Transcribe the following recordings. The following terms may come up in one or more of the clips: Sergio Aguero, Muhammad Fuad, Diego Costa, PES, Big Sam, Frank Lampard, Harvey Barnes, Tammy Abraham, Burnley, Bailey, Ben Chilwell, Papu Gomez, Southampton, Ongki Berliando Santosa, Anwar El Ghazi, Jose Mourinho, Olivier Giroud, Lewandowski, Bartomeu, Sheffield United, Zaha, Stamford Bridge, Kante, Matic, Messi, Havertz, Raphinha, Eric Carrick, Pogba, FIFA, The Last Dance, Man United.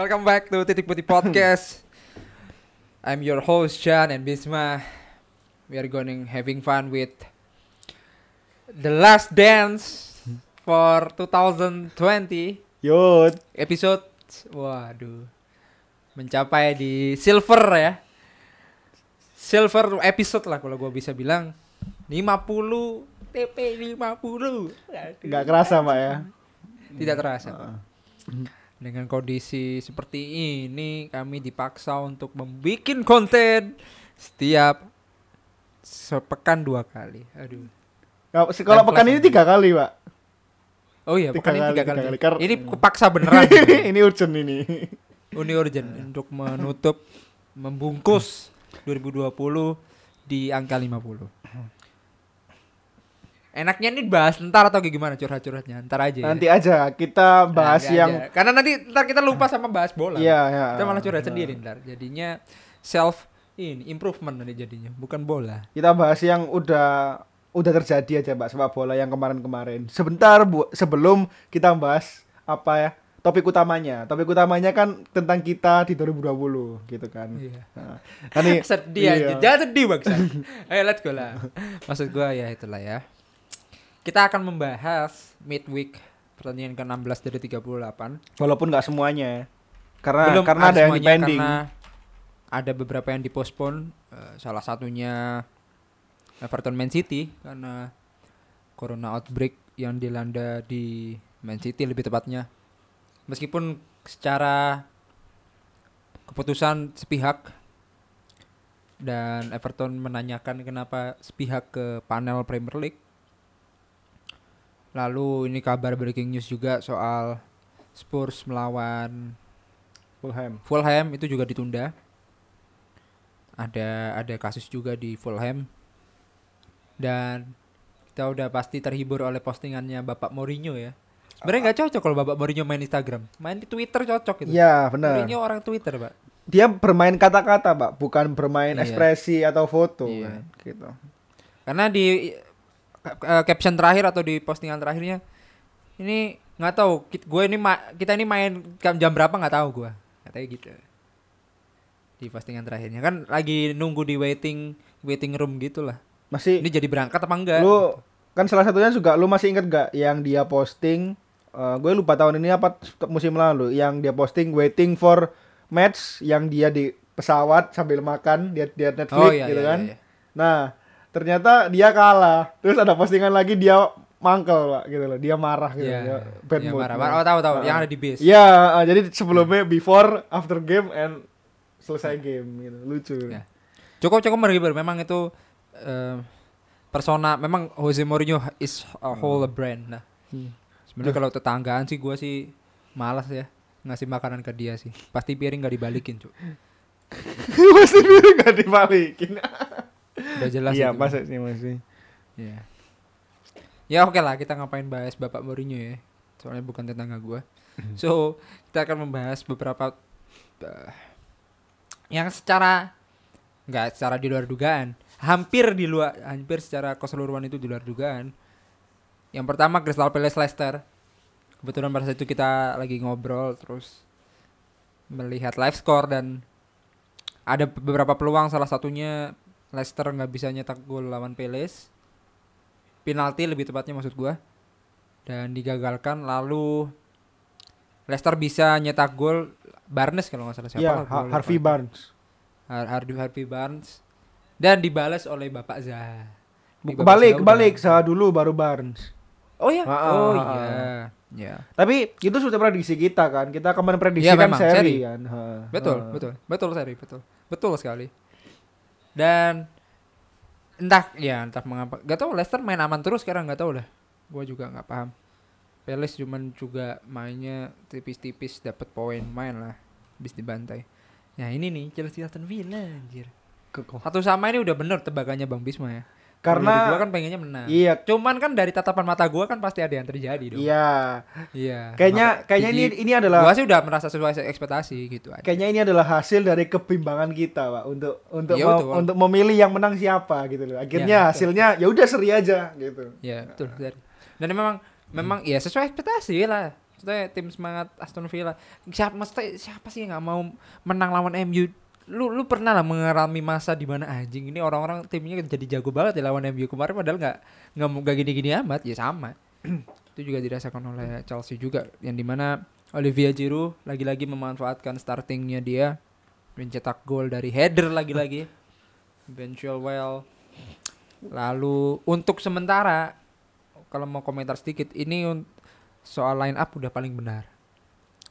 Welcome back to Titik Putih Podcast. I'm your host Chan and Bisma. We are going having fun with The Last Dance for 2020. Yud. Episode, waduh, mencapai di silver ya. Silver episode lah kalau gue bisa bilang. 50 TP 50. Gak kerasa Mbak ya? Tidak terasa. Dengan kondisi seperti ini, kami dipaksa untuk membuat konten setiap sepekan 2 kali. Aduh. Kalau pekan ini 3 kali, Pak. Oh iya, pekan ini 3 kali. Ini kepaksa beneran. Ini urgent ini. Ini urgent untuk menutup, membungkus 2020 di angka 50. Enaknya ini bahas ntar atau gimana curhat-curhatnya? Ntar aja ya? Nanti aja kita bahas yang aja. Karena nanti ntar kita lupa sama bahas bola. Iya, iya. Kita malah curhat sendiri ntar. Jadinya self improvement nanti jadinya, bukan bola. Kita bahas yang udah terjadi aja, Pak, sepak bola yang kemarin-kemarin. Sebentar sebelum kita bahas apa ya? Topik utamanya. Topik utamanya kan tentang kita di 2020 gitu kan. Iya. Nah, kan ini, sedih iya. Aja. Jangan sedih, Bang. Ayo let's go lah. Maksud gua ya itulah ya. Kita akan membahas midweek pertandingan ke-16 dari 38. Walaupun enggak semuanya. Karena ada yang dipending. Ada beberapa yang dipospon, salah satunya Everton Man City karena corona outbreak yang dilanda di Man City lebih tepatnya. Meskipun secara keputusan sepihak dan Everton menanyakan kenapa sepihak ke panel Premier League. Lalu ini kabar breaking news juga soal Spurs melawan Fulham itu juga ditunda. Ada kasus juga di Fulham. Dan kita udah pasti terhibur oleh postingannya Bapak Mourinho ya. Sebenarnya nggak cocok kalau Bapak Mourinho main Instagram, main di Twitter cocok gitu. Iya benar. Mourinho orang Twitter, Pak. Dia bermain kata-kata, Pak, bukan bermain ekspresi atau foto kan, gitu. Karena di caption terakhir atau di postingan terakhirnya, ini nggak tahu kita ini main jam berapa nggak tahu gue, katanya gitu. Di postingan terakhirnya kan lagi nunggu di waiting room gitulah. Masih. Ini jadi berangkat apa enggak? Lu gitu. Kan salah satunya juga lu masih inget gak yang dia posting gue lupa tahun ini apa musim lalu yang dia posting waiting for match yang dia di pesawat sambil makan dia Netflix kan. Nah ternyata dia kalah terus ada postingan lagi dia mangkel, Pak, gitu loh, dia marah gitu bad mood marah. Oh tahu yang ada di base jadi sebelumnya before after game and selesai game gitu lucu ya. cukup meribut memang itu persona memang Jose Mourinho is a whole brand. Nah, sebenarnya kalau tetanggaan sih gue sih malas ya ngasih makanan ke dia sih. Pasti piring nggak dibalikin, Cuk. Pasti piring nggak dibalikin. Udah jelas. Iya, masih. Iya. Ya oke lah kita ngapain bahas Bapak Mourinho ya. Soalnya bukan tetangga gue. So kita akan membahas beberapa yang secara di luar dugaan. Hampir secara keseluruhan itu di luar dugaan. Yang pertama Crystal Palace Leicester. Kebetulan pada saat itu kita lagi ngobrol terus melihat live score dan ada beberapa peluang, salah satunya Leicester nggak bisa nyetak gol lawan Palace. Penalti lebih tepatnya maksud gua. Dan digagalkan, lalu Leicester bisa nyetak gol Barnes kalau nggak salah siapa. Yeah, Harvey Barnes. Harvey Barnes. Dan dibalas oleh Bapak Zaha. Kebalik Zaha dulu baru Barnes. Oh iya. Tapi itu sudah prediksi kita kan. Kita kemarin prediksikan seri kan. Betul, seri. Betul sekali. Dan entah mengapa enggak tahu Leicester main aman terus sekarang enggak tahu lah. Gua juga enggak paham. Palace cuman juga mainnya tipis-tipis dapat poin main lah habis dibantai. Nah, ini nih Chelsea Aston Villa anjir. Satu sama ini udah bener tebakannya Bang Bisma ya. Karena gue kan pengennya menang. Iya. Cuman kan dari tatapan mata gue kan pasti ada yang terjadi dong. Iya. Kayaknya ini adalah. Gue sih udah merasa sesuai ekspektasi gitu. Kayaknya ini adalah hasil dari kebimbangan kita, Pak, untuk memilih yang menang siapa gitu loh. Akhirnya hasilnya ya udah seri aja gitu. Iya betul. Dan memang ya sesuai ekspektasi lah. maksudnya tim semangat Aston Villa. Siapa sih yang nggak mau menang lawan MU? Lu pernah lah mengalami masa di mana anjing ini orang-orang timnya jadi jago banget ya lawan MU kemarin, padahal nggak gini-gini amat ya, sama. Itu juga dirasakan oleh Chelsea juga, yang di mana Olivier Giroud lagi-lagi memanfaatkan startingnya dia mencetak gol dari header lagi-lagi. Ben Chilwell. Lalu untuk sementara kalau mau komentar sedikit ini soal line up udah paling benar.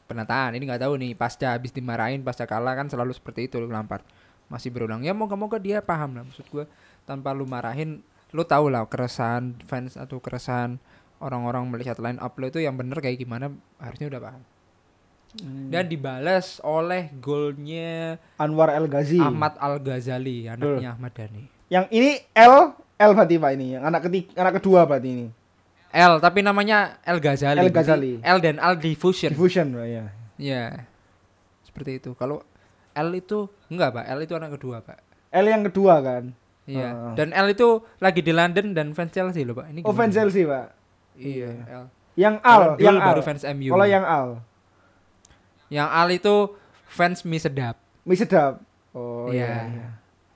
Penataan ini nggak tahu nih, pasca habis dimarahin, pasca kalah kan selalu seperti itu Lampard. Masih berulang. Ya moga-moga dia paham lah, maksud gue tanpa lu marahin lu tahu lah keresahan fans atau keresahan orang-orang melihat line up lu itu yang benar kayak gimana, harusnya udah paham. Dan dibalas oleh golnya Anwar El Ghazi. Ahmad Al Ghazali, anaknya Ahmad Dhani. Yang ini L berarti Pak ini, yang anak kedua berarti ini. L tapi namanya El Ghazali. El Ghazali. L dan Al Diffusion. Diffusion, Pak, ya. Ya. Seperti itu. Kalau L itu enggak, Pak. L itu anak kedua, Pak. L yang kedua kan. Iya. Dan L itu lagi di London dan fans Chelsea loh, Pak. Ini gimana? Oh, fans Chelsea, Pak. Iya, L. Yang Al, yang baru fans MU. Kalau yang Al. Yang Al itu fans mie sedap. Mie sedap. Oh, iya.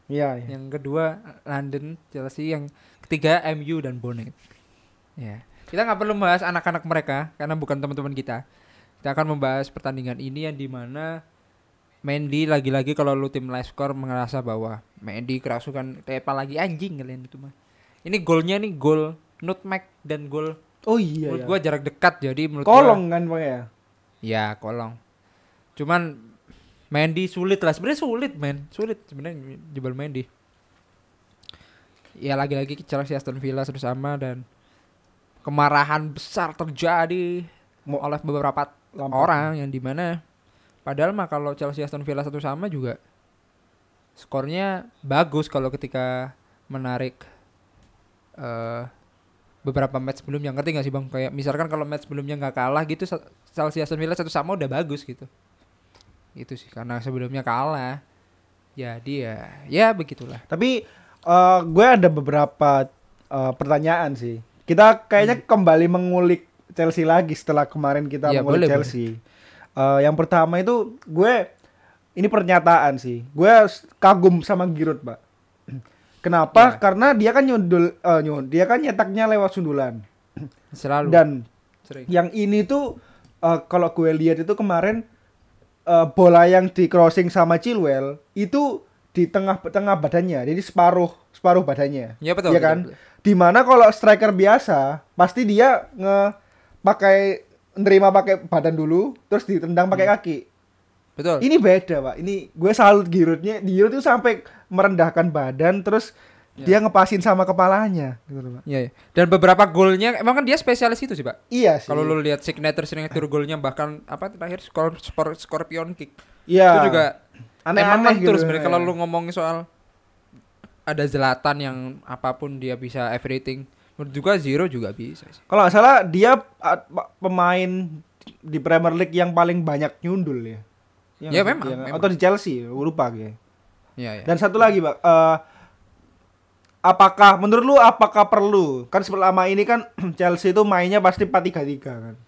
Iya. Yang kedua London, Chelsea, yang ketiga MU dan Bonnet. Ya, kita nggak perlu membahas anak-anak mereka karena bukan teman-teman kita. Kita akan membahas pertandingan ini yang dimana Mendy lagi-lagi kalau lu tim live score merasa bahwa Mendy kerasukan tepa lagi anjing kalian itu mah. Ini golnya nih gol nutmeg dan gol. Oh iya. Menurut gua jarak dekat, jadi menurut kolong gua, kan Pak ya. Ya kolong. Cuman Mendy sulit lah, sebenarnya sulit men, sulit sebenarnya jebol Mendy. Ya lagi-lagi Chelsea Aston Villa sama dan kemarahan besar terjadi oleh beberapa orang yang dimana padahal mah kalau Chelsea Aston Villa satu sama juga skornya bagus kalau ketika menarik beberapa match sebelumnya, ngerti gak sih Bang? Kayak misalkan kalau match sebelumnya gak kalah gitu Chelsea Aston Villa satu sama udah bagus gitu. Itu sih karena sebelumnya kalah jadi ya begitulah. Tapi gue ada beberapa pertanyaan sih. Kita kayaknya kembali mengulik Chelsea lagi setelah kemarin kita mengulik Chelsea. Yang pertama itu ini pernyataan sih. Gue kagum sama Giroud, Pak. Kenapa? Karena dia kan nyetaknya lewat sundulan. Selalu. Dan sering. Yang ini tuh kalau gue lihat itu kemarin bola yang di crossing sama Chilwell itu di tengah badannya. Jadi separuh badannya. Iya betul. Iya kan? Betul. Dimana kalau striker biasa pasti dia nerima pakai badan dulu terus ditendang pakai kaki. Betul. Ini beda, Pak. Ini gue salut Giroudnya. Giroud itu sampai merendahkan badan terus dia ngepasin sama kepalanya gitu, Pak. Iya. Dan beberapa golnya emang kan dia spesialis itu sih, Pak. Iya sih. Kalau lu lihat signature golnya bahkan terakhir scorpion kick. Iya. Itu juga aneh-aneh gitu. Terus mereka kalau lu ngomongin soal ada Zlatan yang apapun dia bisa everything. Menurut juga Zero juga bisa sih. Kalau nggak salah dia pemain di Premier League yang paling banyak nyundul ya. Ya memang, memang. Atau di Chelsea, lupa gue. Ya. Dan satu lagi, Pak. Apakah menurut lu perlu? Kan selama ini kan Chelsea itu mainnya pasti 4-3-3 kan.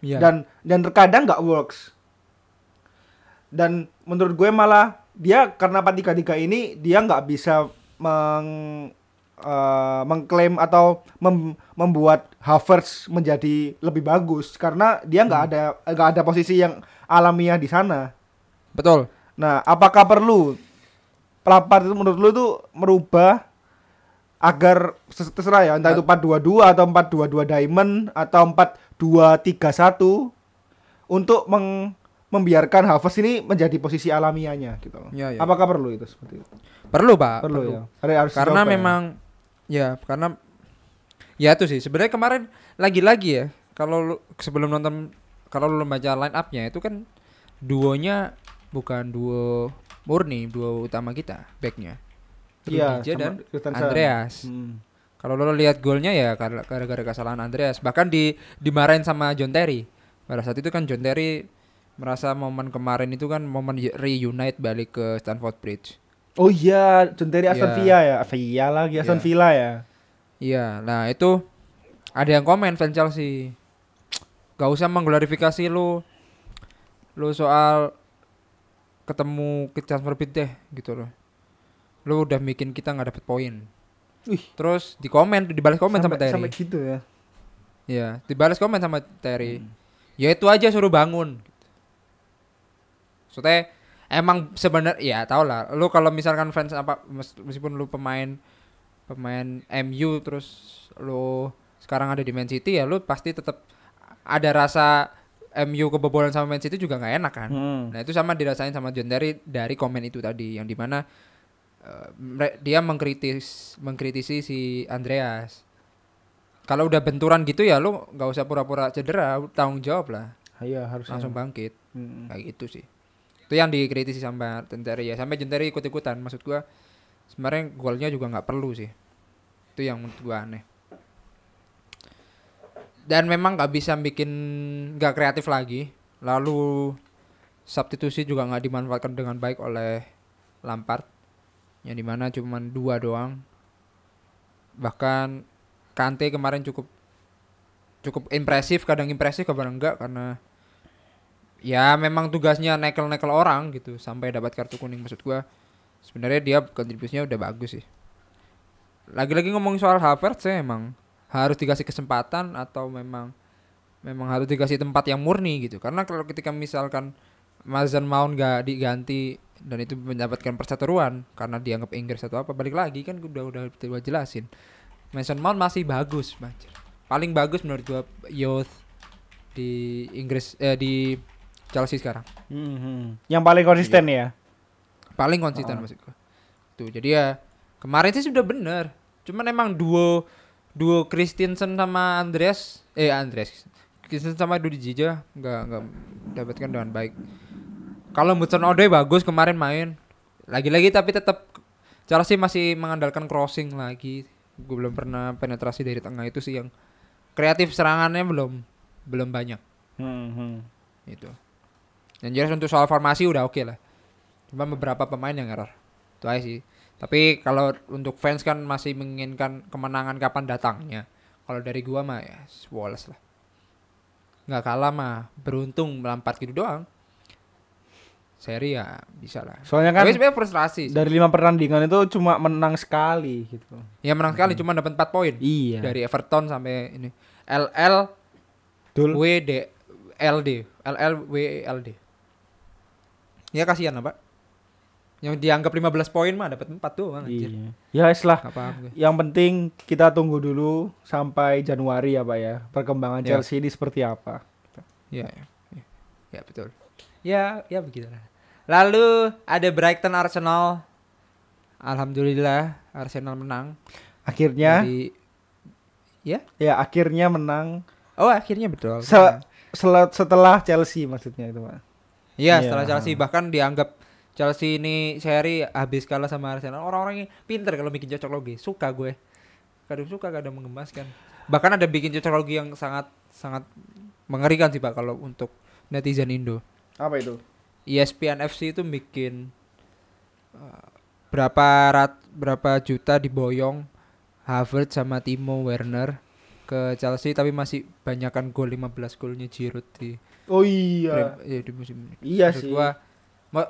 Ya. Dan terkadang nggak works. Dan menurut gue malah dia karena 4-3-3 ini dia nggak bisa mengklaim atau membuat Havertz menjadi lebih bagus karena dia nggak ada posisi yang alamiah di sana. Betul. Nah, apakah perlu Lampard itu menurut lu tuh merubah agar terserah ya entah itu 4-2-2 atau 4-2-2 diamond atau 4-2-3-1 untuk membiarkan Havertz ini menjadi posisi alamiahnya gitu loh. Ya. Apakah perlu itu seperti itu? Perlu, Pak. Perlu. Ya. Karena memang karena itu sih. Sebenarnya kemarin lagi-lagi ya, kalau lu baca line up-nya itu kan duonya bukan duo murni, duo utama kita, back-nya. Iya, dan Andreas. Kalau lu lihat golnya ya gara-gara kesalahan Andreas, bahkan dimarahin sama John Terry. Pada saat itu kan John Terry merasa momen kemarin itu kan momen reunite balik ke Stamford Bridge. Oh iya, John Terry Aston Villa ya. Villa lagi Aston Villa ya. Iya, nah itu ada yang komen fans Chelsea. Gak usah mengglorifikasi lu soal ketemu ke transfer bid deh gitu loh. Lu udah bikin kita nggak dapet poin. Terus dibalas komen sama Terry. Sampai gitu ya. Iya, dibalas komen sama Terry. Ya itu aja suruh bangun. Soalnya emang sebenarnya ya tau lah. Lu kalau misalkan fans apa meskipun lu pemain MU terus lu sekarang ada di Man City ya lu pasti tetap ada rasa MU kebobolan sama Man City juga nggak enak kan. Nah itu sama dirasain sama John Terry dari komen itu tadi yang dimana dia mengkritisi si Andreas. Kalau udah benturan gitu ya lu nggak usah pura-pura cedera, tanggung jawab lah. Iya harus langsung bangkit. Kayak gitu sih. Itu yang dikritisi sama John Terry ya. Sampai John Terry ikut-ikutan. Maksud gua sebenarnya golnya juga nggak perlu sih. Itu yang menurut gua aneh. Dan memang nggak bisa bikin nggak kreatif lagi. Lalu substitusi juga nggak dimanfaatkan dengan baik oleh Lampard. Yang dimana cuma 2 doang. Bahkan Kante kemarin cukup impresif, kadang impresif kadang enggak karena ya memang tugasnya nekel orang gitu sampai dapat kartu kuning. Maksud gua sebenarnya dia kontribusinya udah bagus sih. Lagi-lagi ngomong soal Havertz ya emang harus dikasih kesempatan atau memang harus dikasih tempat yang murni gitu. Karena kalau ketika misalkan Mason Mount gak diganti dan itu mendapatkan perseteruan karena dianggap Inggris atau apa, balik lagi kan udah jelasin. Mason Mount masih bagus banget. Paling bagus menurut gua youth di Inggris di Chelsea sekarang. Yang paling konsisten ya. Paling konsisten maksud gua. Tuh, jadi ya kemarin sih sudah bener. Cuman emang duo Christensen sama Andreas Christensen sama Dudi Jija nggak dapatkan dengan baik. Kalau Hudson Odoi bagus kemarin main, lagi-lagi tapi tetap Chelsea masih mengandalkan crossing lagi. Gue belum pernah penetrasi dari tengah itu sih yang kreatif serangannya belum banyak. Itu. Dan jelas untuk soal formasi udah oke lah. Cuma beberapa pemain yang error. Itu aja sih. Tapi kalau untuk fans kan masih menginginkan kemenangan kapan datangnya. Kalau dari gua mah ya Wolves lah. Nggak kalah mah beruntung melompat gitu doang. Seri ya bisa lah. Soalnya kan tapi frustrasi. Dari 5 pertandingan itu cuma menang sekali gitu. Ya menang sekali cuma dapat 4 poin. Iya. Dari Everton sampai ini LLWLD. Ya kasihan lah, Pak. Yang dianggap 15 poin mah dapat 4 doang anjir. Iya. Ya islah. Yang penting kita tunggu dulu sampai Januari ya, Pak ya. Perkembangan Chelsea ini seperti apa. Iya. Ya betul. Ya begitulah. Lalu ada Brighton Arsenal. Alhamdulillah Arsenal menang. Akhirnya. Ya akhirnya menang. Oh akhirnya betul. Setelah Chelsea maksudnya itu, Pak. Iya, setelah Chelsea bahkan dianggap Chelsea ini seri habis kalah sama Arsenal. Orang-orang yang pinter kalau bikin cocok logi. Suka gue. Kadang suka, kadang menggemaskan. Bahkan ada bikin cocok logi yang sangat mengerikan sih Pak kalau untuk netizen Indo. Apa itu? ESPN FC itu bikin berapa juta diboyong Havertz sama Timo Werner ke Chelsea tapi masih banyakan gol 15 golnya Giroud di. Oh iya. Di musim ini. Iya sih.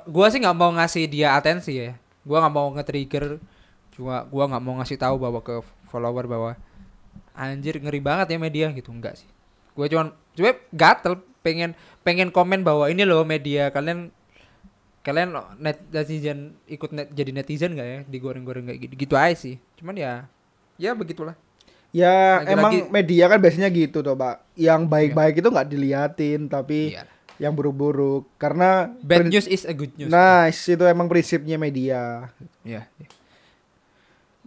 Gua sih nggak mau ngasih dia atensi ya, gua nggak mau nge-trigger, cuma gua nggak mau ngasih tahu bahwa ke follower bahwa anjir ngeri banget ya media gitu, enggak sih. Gua cuma gatel pengen komen bahwa ini loh media kalian netizen jadi netizen nggak ya digoreng-goreng kayak gitu aja sih. Cuman ya begitulah. Ya lagi-lagi, emang media kan biasanya gitu toh Pak, yang baik-baik itu nggak diliatin tapi. Iyalah. Yang buruk-buruk karena bad news is a good news. Nice, itu emang prinsipnya media.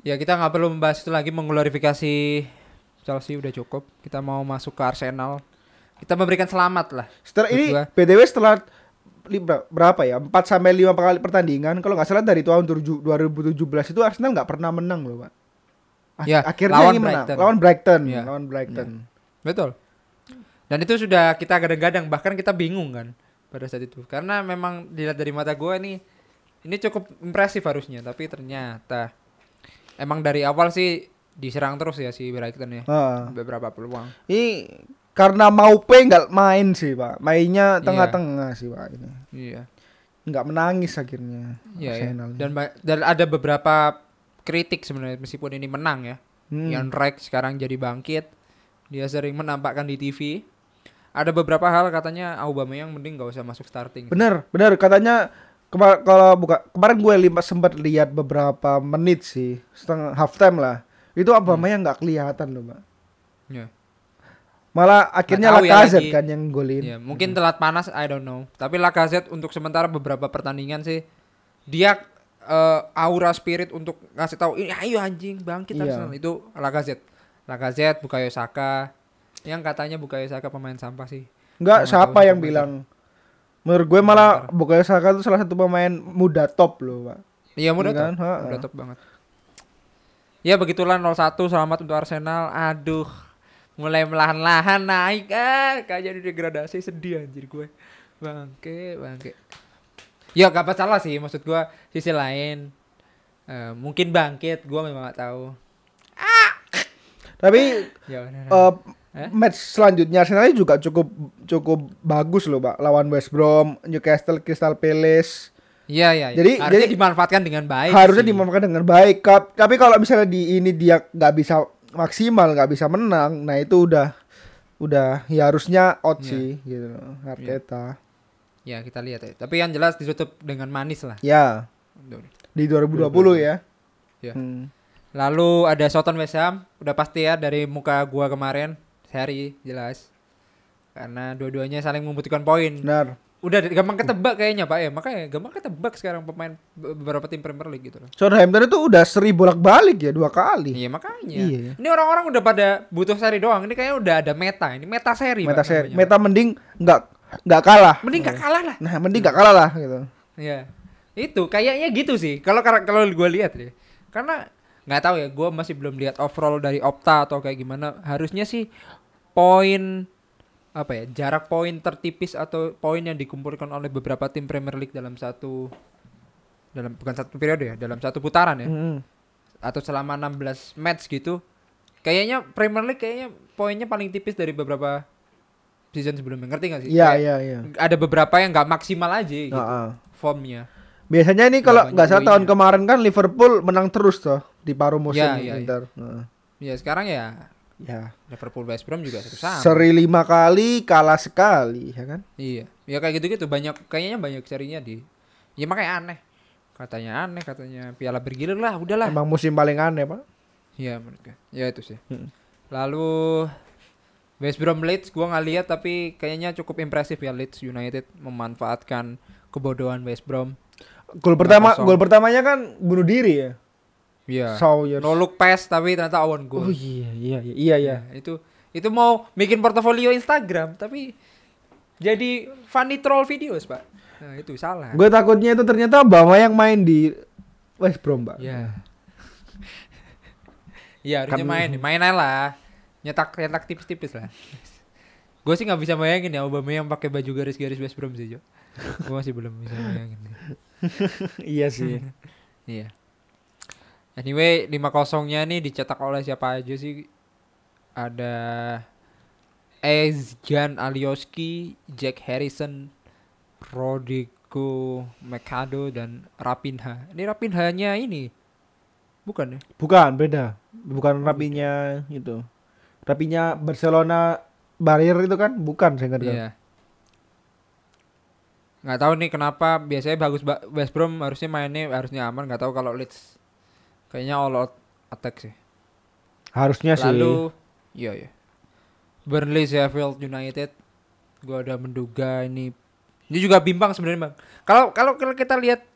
Ya kita nggak perlu membahas itu lagi, mengglorifikasi Chelsea udah cukup. Kita mau masuk ke Arsenal. Kita memberikan selamat lah. Setelah ini BTW setelah berapa ya? 4-5 kali pertandingan kalau nggak salah dari tahun 2017 itu Arsenal nggak pernah menang loh, Pak. Akhirnya ini menang lawan Brighton. Betul. Dan itu sudah kita gadang-gadang, bahkan kita bingung kan pada saat itu. Karena memang dilihat dari mata gue nih, ini cukup impresif harusnya. Tapi ternyata emang dari awal sih diserang terus ya si Brighton ya. Beberapa peluang. Ini Karena Maupe nggak main sih Pak, mainnya tengah-tengah sih Pak. Iya. Nggak menangis akhirnya. Iya. Dan ada beberapa kritik sebenarnya meskipun ini menang ya. Yang Rek sekarang jadi bangkit, dia sering menampakkan di TV. Ada beberapa hal katanya Aubameyang mending gak usah masuk starting. Bener katanya kemarin gue sempat lihat beberapa menit sih, setengah half time lah. Itu Aubameyang nggak kelihatan loh Pak. Yeah. Malah akhirnya Lacazette kan yang golin. Yeah, mungkin telat panas, I don't know. Tapi Lacazette untuk sementara beberapa pertandingan sih dia aura spirit untuk ngasih tahu ini ayo anjing bangkit Arsenal itu Lacazette, Bukayo Saka. Yang katanya Bukayo Saka pemain sampah sih. Enggak, siapa yang bilang? Menurut gue malah Bukayo Saka itu salah satu pemain muda top loh Pak. Iya muda top, muda top banget. Ya begitulah 0-1, selamat untuk Arsenal. Aduh, mulai melahan-lahan naik kayak jadi degradasi, sedih anjir gue. Bangke. Ya gak apa salah sih, maksud gue sisi lain mungkin bangkit, gue memang gak tahu. Tapi match selanjutnya Arsenal juga cukup bagus loh Pak, lawan West Brom, Newcastle, Crystal Palace. Iya. Jadi dimanfaatkan dengan baik. Harusnya dimanfaatkan dengan baik. Tapi kalau misalnya ini dia nggak bisa maksimal, nggak bisa menang, nah itu udah ya harusnya out sih gitu Arteta. Ya kita lihat ya. Tapi yang jelas ditutup dengan manis lah. Ya. Di 2020 ya. Ya. Lalu ada Southampton West Ham, udah pasti ya dari muka gua kemarin, Harry jelas. Karena dua-duanya saling membutuhkan poin. Benar. Udah gampang ketebak kayaknya Pak ya, makanya gampang ketebak sekarang pemain beberapa tim Premier League gitu loh. Southampton itu udah seri bolak-balik ya 2 kali. Iya makanya. Iya. Ini orang-orang udah pada butuh seri doang, ini kayaknya udah ada meta, ini meta seri. Meta Pak, seri. Namanya. Meta mending nggak kalah. Mending nggak kalah lah. Nah, mending nggak kalah lah gitu. Iya. Itu kayaknya gitu sih. Kalau gua lihat deh. Karena nggak tahu ya, gue masih belum lihat overall dari Opta atau kayak gimana. Harusnya sih poin apa ya, jarak poin tertipis atau poin yang dikumpulkan oleh beberapa tim Premier League dalam satu putaran ya, atau selama 16 match gitu. Kayaknya Premier League kayaknya poinnya paling tipis dari beberapa season sebelumnya, ngerti nggak sih? Iya. Ada beberapa yang nggak maksimal aja gitu formnya. Biasanya ini kalau nggak salah tahun kemarin kan Liverpool menang terus tuh di paruh musim winter. Ya sekarang ya Liverpool West Brom juga sama. Seri 5 kali, kalah sekali ya kan? Iya. Ya kayak gitu-gitu kayaknya banyak serinya di. Ya makanya aneh katanya piala bergilir lah udahlah. Emang musim paling aneh Pak. Iya mereka. Ya itu sih. Lalu West Brom Leeds gue nggak lihat tapi kayaknya cukup impresif ya Leeds United memanfaatkan kebodohan West Brom. Gol pertamanya kan bunuh diri ya. Iya. Yeah. No look pass tapi ternyata own goal. Oh iya. Itu mau bikin portofolio Instagram tapi jadi funny troll videos Pak. Nah, itu salah. Gue takutnya itu ternyata Bama yang main di West Brom Pak. Iya. Iya harusnya main lah. Nyetak tipis-tipis lah. Gue sih nggak bisa bayangin ya Obama yang pakai baju garis-garis West Brom sih Jo. Gue masih belum bisa bayangin. Iya sih. Iya. Anyway 5-0-nya nih dicetak oleh siapa aja sih? Ada Ezjan Alioski, Jack Harrison, Rodrigo Mercado dan Raphinha. Ini Rapinhanya ini bukan ya? Bukan beda. Bukan Rapinha itu. Rapinha Barcelona Barir itu kan bukan saya ngerti. Iya. Nggak tahu nih kenapa biasanya bagus West Brom harusnya mainnya aman, nggak tahu kalau Leeds kayaknya all out attack sih. Harusnya sih. Lalu iya. Burnley Sheffield United gua udah menduga ini juga bimbang sebenarnya Bang. Kalau kita lihat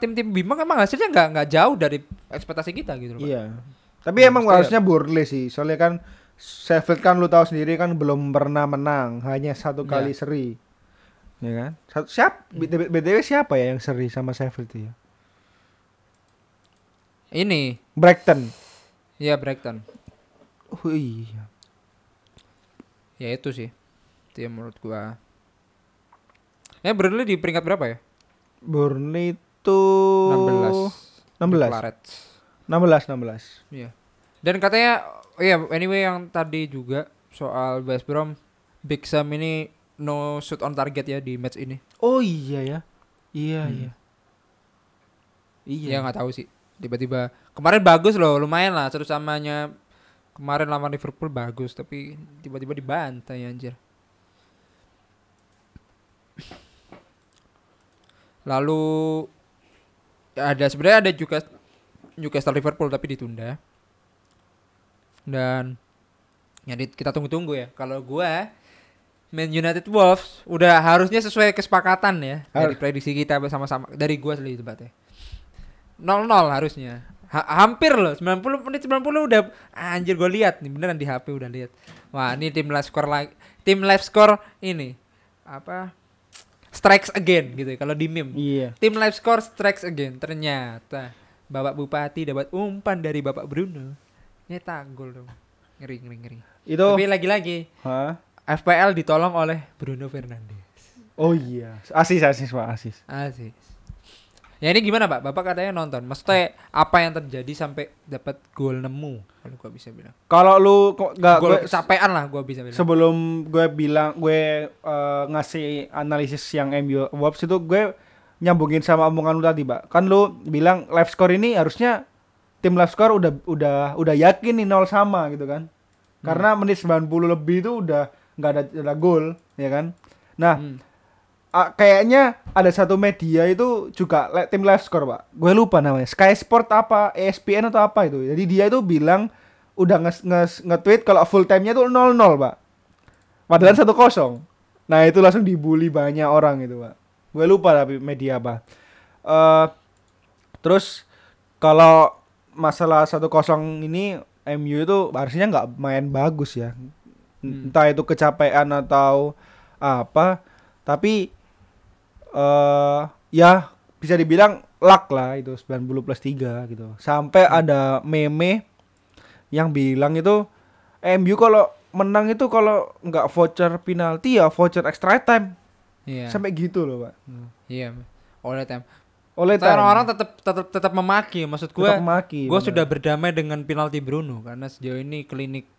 tim-tim bimbang emang hasilnya nggak jauh dari ekspektasi kita gitu loh. Iya. Tapi emang harusnya Burnley sih, soalnya kan Sheffield kan lu tahu sendiri kan belum pernah menang, hanya 1 kali seri, ya kan? BTW siapa ya yang seri sama Sheffield ya? Ini Brighton. Iya Brighton. Oh iya. Ya itu sih, itu yang menurut gua. Burnley di peringkat berapa ya? Burnley itu 16. Iya. Dan katanya anyway yang tadi juga soal West Brom, Big Sam ini no shoot on target ya di match ini. Oh iya ya. Iya. Ya enggak tahu sih. Tiba-tiba kemarin bagus loh, lumayan lah seru-samanya. Kemarin lawan Liverpool bagus, tapi tiba-tiba dibantai anjir. Lalu ada sebenarnya ada juga Newcastle Liverpool tapi ditunda. Dan ya kita tunggu-tunggu ya. Kalau gua Man United Wolves udah harusnya sesuai kesepakatan ya. Dari prediksi kita bersama-sama, dari gua sendiri debatnya. 0-0 harusnya. Hampir loh, 90 menit 90 udah anjir, gue lihat nih beneran di HP udah lihat. Wah, ini tim live score lagi. Tim live score ini apa? Strikes again gitu kalau di meme. Iya. Tim live score strikes again. Ternyata Bapak Bupati dapat umpan dari Bapak Bruno. Nyetak gol dong. Ngeri. Itu. Tapi lagi-lagi. Hah? FPL ditolong oleh Bruno Fernandes. Oh iya. Asis. Ya ini gimana Pak? Bapak katanya nonton. Maksudnya apa yang terjadi sampai dapat gol nemu? Kalau gue bisa bilang. Kalau lu nggak gol kecapean lah gue bisa bilang. Sebelum gue bilang gue ngasih analisis yang MU Wolves itu, gue nyambungin sama omongan lu tadi, Pak. Kan lu bilang live score ini harusnya tim live score udah yakin nih 0 sama gitu kan? Karena menit 90 lebih itu udah nggak ada gol, ya kan? Nah. Kayaknya ada satu media itu juga tim live score, Pak. Gue lupa namanya. Sky Sport apa, ESPN atau apa itu. Jadi dia itu bilang udah nge-tweet kalau full time-nya tuh 0-0, Pak. Padahal 1-0. Nah, itu langsung dibully banyak orang itu, Pak. Gue lupa tapi media apa. Terus kalau masalah 1-0 ini MU itu harusnya enggak main bagus ya. Entah itu kecapean atau apa, tapi ya bisa dibilang luck lah itu 90 plus 3 gitu. Sampai ada meme yang bilang itu MU kalau menang itu kalau nggak voucher penalti ya voucher extra time. Yeah. Sampai gitu loh, Pak. Iya. Oleh time. Orang tetap memaki. Maksud gue sudah berdamai dengan penalti Bruno karena sejauh ini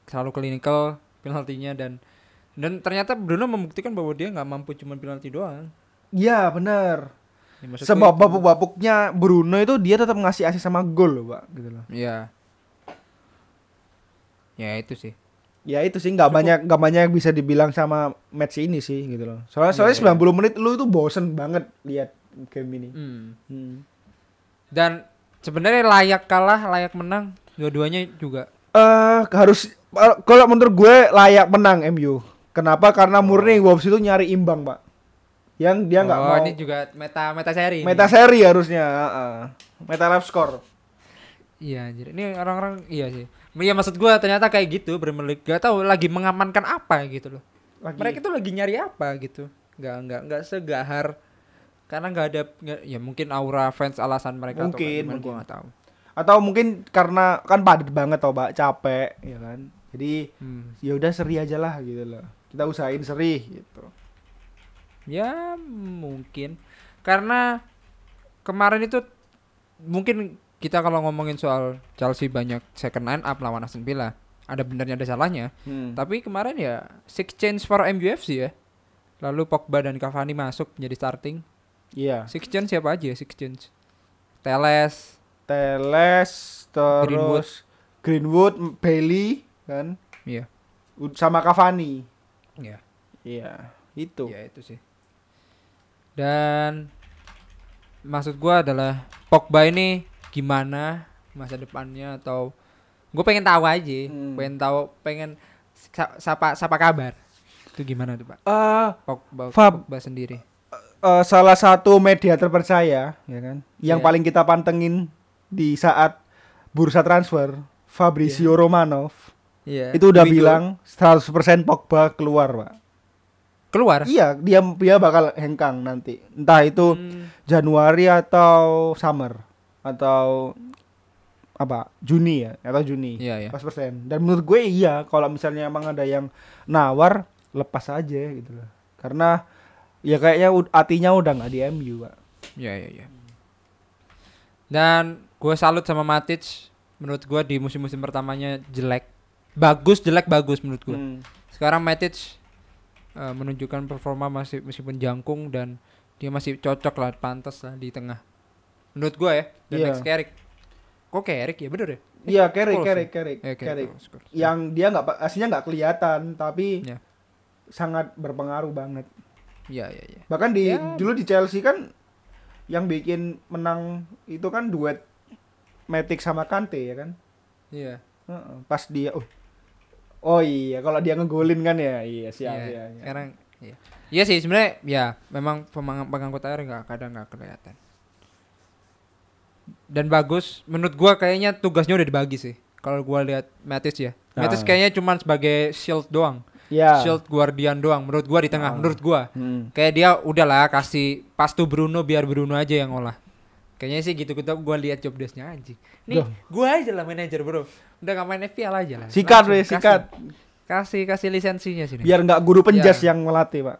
selalu klinikal penaltinya dan ternyata Bruno membuktikan bahwa dia nggak mampu cuma penalti doang. Iya benar. Ya, sebab babuk-babuknya Bruno itu dia tetap ngasih asis sama gol loh, Pak, gitu loh. Iya. Ya itu sih nggak banyak bisa dibilang sama match ini sih gitu loh. Soalnya 90 menit lu itu bosen banget lihat game ini. Dan sebenarnya layak kalah, layak menang, dua-duanya juga. Harus kalau menurut gue layak menang MU. Kenapa? Karena murni Wolves itu nyari imbang, Pak. Yang dia nggak mau. Ini juga meta seri. Meta ini. Seri harusnya. Meta live score. Iya anjir. Ini orang-orang iya sih. Ya maksud gue ternyata kayak gitu. Premier League gak tahu lagi mengamankan apa gitu loh. Mereka tuh lagi nyari apa gitu. Nggak segahar. Karena nggak ada. Ya mungkin aura fans alasan mereka. Mungkin. Gue nggak tahu. Atau mungkin karena kan padat banget tau, Pak, capek ya kan. Jadi ya udah seri aja lah gitu loh. Kita usahain seri gitu. Ya mungkin karena kemarin itu mungkin kita kalau ngomongin soal Chelsea banyak second line up lawan Aston Villa, ada benernya ada salahnya. Tapi kemarin ya six change for MUFC ya. Lalu Pogba dan Cavani masuk menjadi starting. Iya. Yeah. Six change siapa aja? Six change. Teles terus Greenwood Bailey kan? Iya. Yeah. Sama Cavani. Iya. Yeah. Iya. Yeah. Itu. Ya itu sih. Dan maksud gue adalah Pogba ini gimana masa depannya atau gue pengen tahu aja, pengen sapa kabar. Itu gimana tuh, Pak? Pogba sendiri. Salah satu media terpercaya, ya kan? Yang paling kita pantengin di saat bursa transfer, Fabrizio Romanov. Itu udah bilang 100% Pogba keluar, Pak. Iya, dia bakal hengkang nanti. Entah itu Januari atau summer atau apa? Juni. Iya. 100%. Dan menurut gue iya, kalau misalnya emang ada yang nawar, lepas aja gitu loh. Karena ya kayaknya hatinya udah enggak di MU, Pak. Iya. Dan gue salut sama Matic. Menurut gue di musim-musim pertamanya jelek. Bagus, jelek, bagus menurut gue. Sekarang Matic menunjukkan performa masih meskipun jangkung, dan dia masih cocok lah, pantas lah di tengah. Menurut gue ya, dan next Carrick. Kok Carrick ya, bener ya? Iya, Carrick. Yang dia nggak, aslinya nggak kelihatan, tapi sangat berpengaruh banget. Iya. Bahkan di dulu di Chelsea kan yang bikin menang itu kan duet Matic sama Kante ya kan? Iya. Pas dia oh iya kalau dia ngegolin kan ya. Iya, siap ya. Sekarang iya sih sebenarnya ya, memang pengangkut air kadang nggak kelihatan. Dan bagus menurut gua, kayaknya tugasnya udah dibagi sih. Kalau gua lihat Matic ya. Matic kayaknya cuma sebagai shield doang. Shield guardian doang menurut gua di tengah. Menurut gua kayak dia udahlah kasih pas tuh Bruno, biar Bruno aja yang olah. Kayaknya sih gitu, gua lihat job desk-nya anjing. Nih, gua aja lah manajer, bro. Udah enggak main FPL aja lah. Sikat. Kasih lisensinya sini. Biar enggak guru penjas yang melatih, Pak.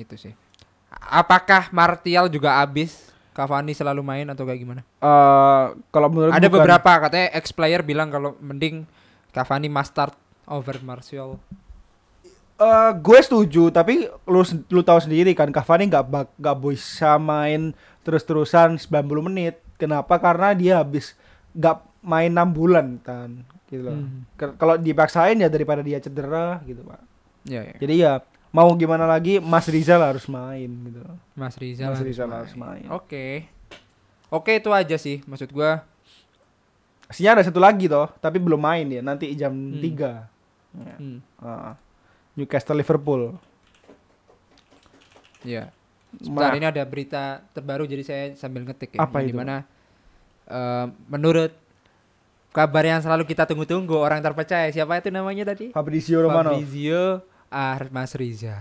Itu sih. Apakah Martial juga abis? Cavani selalu main atau kayak gimana? Kalau menurut ada beberapa katanya ex-player bilang kalau mending Cavani must start over Martial. Gue setuju, tapi lu tahu sendiri kan Cavani nggak bisa main terus-terusan 90 menit. Kenapa? Karena dia habis nggak main 6 bulan kan, gitu loh. Kalau dipaksain ya daripada dia cedera gitu, Pak. Iya. Jadi ya mau gimana lagi, Mas Rizal harus main gitu. Mas Rizal harus main. Oke, itu aja sih maksud gue. Sebenarnya ada satu lagi toh, tapi belum main dia. Nanti jam 3. Newcastle Liverpool. Iya. Sebentar ini ada berita terbaru, jadi saya sambil ngetik ya. Apa itu? Dimana menurut kabar yang selalu kita tunggu-tunggu, orang terpercaya, siapa itu namanya tadi? Fabrizio Romano. Mas Rizal.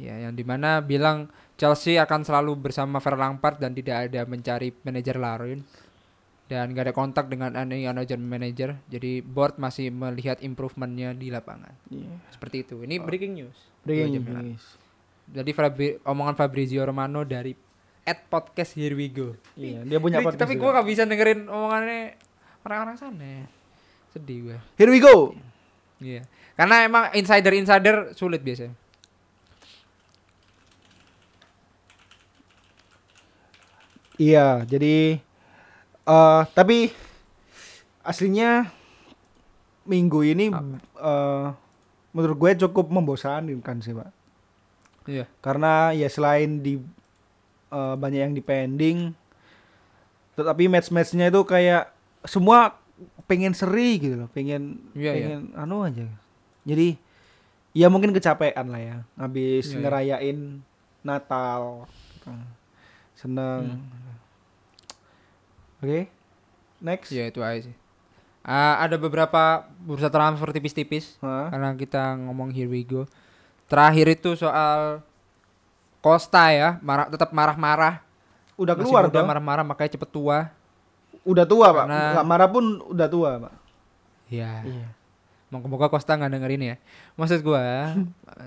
Ya, yang dimana bilang Chelsea akan selalu bersama Frank Lampard dan tidak ada mencari manajer lain, dan gak ada kontak dengan another manager. Jadi board masih melihat improvementnya di lapangan. Seperti itu. Ini breaking news. Jadi omongan Fabrizio Romano dari @podcast Here We Go. Iya, dia punya podcast. Tapi gue gak bisa dengerin omongannya orang-orang sana. Sedih gue. Here We Go. Iya. Karena emang insider sulit biasanya. Iya, jadi tapi aslinya minggu ini menurut gue cukup membosankan sih, Pak. Iya. Karena ya selain di banyak yang dipending, tetapi match-matchnya itu kayak semua pengen seri gitu loh, pengen anu aja. Jadi ya mungkin kecapean lah ya, habis ngerayain Natal, seneng. Oke, next. Ya itu aja sih. Ada beberapa bursa transfer tipis-tipis, karena kita ngomong Here We Go. Terakhir itu soal Costa ya, tetap marah-marah. Udah keluar tuh. Udah marah-marah, makanya cepet tua. Udah tua karena, Pak, nggak marah pun udah tua, Pak. Iya. Moga-moga Costa nggak dengerin ya. Maksud gue,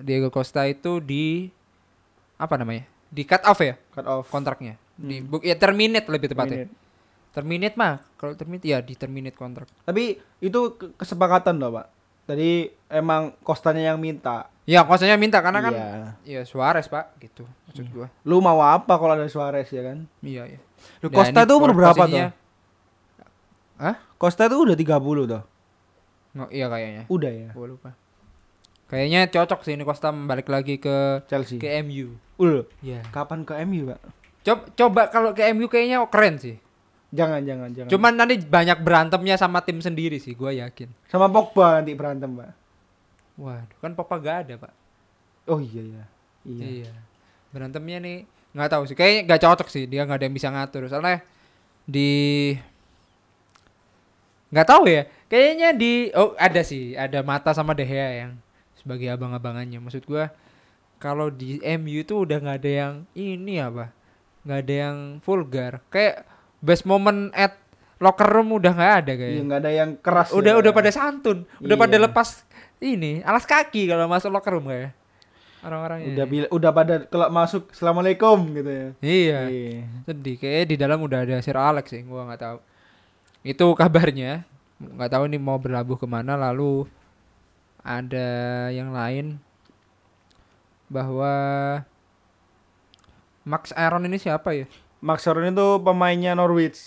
Diego Costa itu di cut off kontraknya. Terminate lebih tepatnya. Terminate kontrak. Tapi itu kesepakatan loh, Pak. Tadi emang Costanya yang minta. Iya, Costanya minta karena kan Suarez, Pak, gitu maksud gue. Lu mau apa kalau ada Suarez ya kan? Iya. Lu Costa tuh umur berapa tuh? Hah? Costa tuh udah 30 tuh. Oh, iya kayaknya. Udah ya. Gua lupa. Kayaknya cocok sih ini Costa balik lagi ke Chelsea, ke MU. Kapan ke MU, Pak? Coba kalau ke MU kayaknya keren sih. Jangan. Cuman nanti banyak berantemnya sama tim sendiri sih, gua yakin. Sama Pogba nanti berantem, Pak. Waduh, kan Pogba gak ada, Pak. Oh iya. Berantemnya nih nggak tahu sih. Kayaknya nggak cocok sih, dia nggak ada yang bisa ngatur. Soalnya nggak tahu ya. Kayaknya ada Mata sama De Gea yang sebagai abang-abangannya. Maksud gue kalau di MU itu udah nggak ada yang nggak ada yang vulgar. Kayak best moment at locker room udah nggak ada kayaknya. Iya, nggak ada yang keras. Udah pada santun, pada lepas alas kaki kalau masuk locker room kayak orang-orangnya. Udah pada kalau masuk assalamualaikum gitu ya. Iya. Sedih, kayaknya di dalam udah ada Sir Alex sih, gue nggak tahu. Itu kabarnya. nggak tahu nih mau berlabuh kemana. Lalu ada yang lain bahwa Max Aaron ini siapa ya? Max Aaron itu pemainnya Norwich.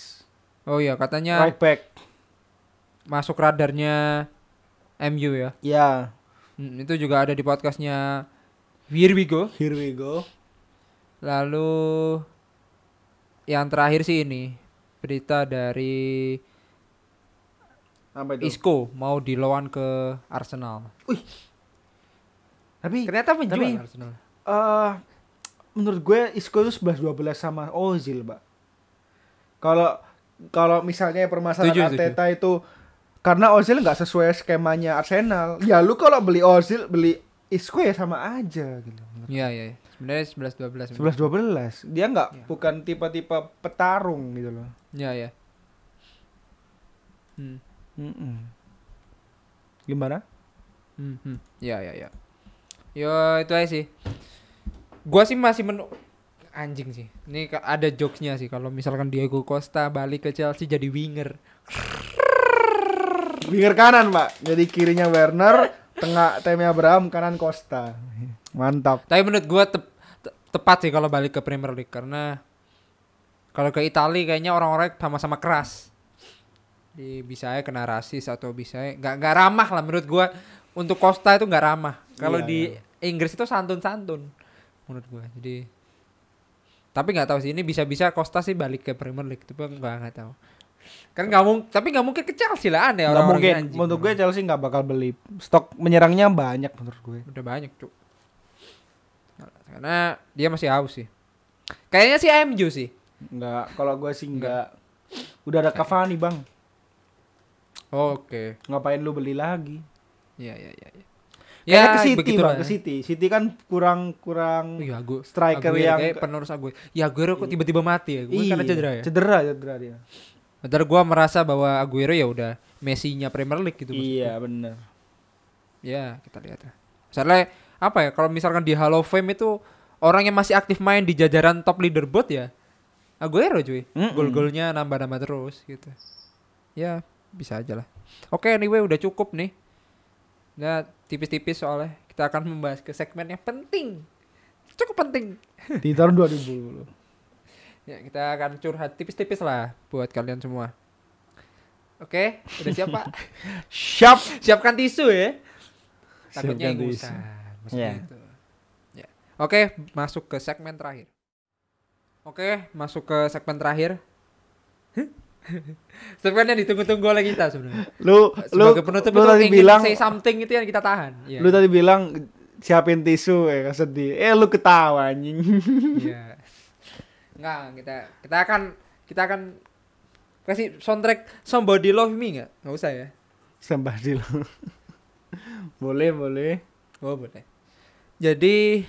Oh iya, katanya right back. Masuk radarnya MU ya? Iya. Itu juga ada di podcastnya Here We Go. Here We Go. Lalu yang terakhir sih ini berita dari Isco mau dilawan ke Arsenal. Wih. Tapi ternyata penjual Arsenal. Menurut gue Isco itu 11-12 sama Ozil, Pak. Kalau misalnya permasalahan Arteta itu karena Ozil enggak sesuai skemanya Arsenal, ya lu kalau beli Ozil, beli Isco ya sama aja gitu. Iya, iya. Sebenarnya 11-12. 11-12. Dia enggak ya, bukan tipe-tipe petarung gitu loh. Iya, iya. Gimana? Ya, ya, ya. Yo, itu aja sih. Gua sih masih anjing sih. Ini ada jokesnya sih kalau misalkan Diego Costa balik ke Chelsea jadi winger. Winger kanan, Pak. Jadi kirinya Werner, tengah Tammy Abraham, kanan Costa. Mantap. Tapi menurut gua tepat sih kalau balik ke Premier League, karena kalau ke Italia kayaknya orang-orang sama-sama keras. Di bisa aja kena rasis atau bisa aja enggak ramah lah menurut gua. Untuk Costa itu enggak ramah. Kalau iya, di Inggris itu santun-santun menurut gue. Jadi tapi nggak tahu sih, ini bisa-bisa Costa sih balik ke Premier League, tapi nggak tahu kan, nggak mungkin. Tapi nggak mungkin ke Chelsea lah, aneh orang-orang mungkin anjing. Menurut gue Chelsea nggak bakal beli, stok menyerangnya banyak menurut gue, udah banyak cuk, karena dia masih haus sih kayaknya sih. MU sih nggak, kalau gue sih nggak, udah ada Cavani bang. Oke. Ngapain lu beli lagi? Iya. Kayaknya ya, ke City bang, ke City. City kan kurang ya, striker yang penerus Aguero. Ya Aguero kok tiba-tiba mati ya, gue karena cedera ya. Cedera dia. Padahal gue merasa bahwa Aguero ya udah Messi-nya Premier League gitu. Iya benar. Ya kita lihat. Misalnya apa ya, kalau misalkan di Hall of Fame itu orang yang masih aktif main di jajaran top leaderboard ya Aguero cuy. Gol-golnya nambah-nambah terus gitu. Ya bisa aja lah. Oke, anyway udah cukup nih. Nah, tipis-tipis soalnya kita akan membahas ke segmen yang penting, cukup penting di tahun 2000. Ya, kita akan curhat tipis-tipis lah buat kalian semua. Oke, udah siap Pak? Siapkan tisu ya. Takutnya ingusan. Yeah. Gitu. Ya. Oke, masuk ke segmen terakhir. Sebenarnya ditunggu-tunggu oleh kita sebenarnya. Lu penutup itu tadi bilang say something itu yang kita tahan. Yeah. Lu tadi bilang siapin tisu ya, sedih. Lu ketawa anjing. Iya. Enggak, kita akan kasih soundtrack Somebody Love Me enggak? Enggak usah ya. Somebody Love. Boleh. Oh, boleh. Jadi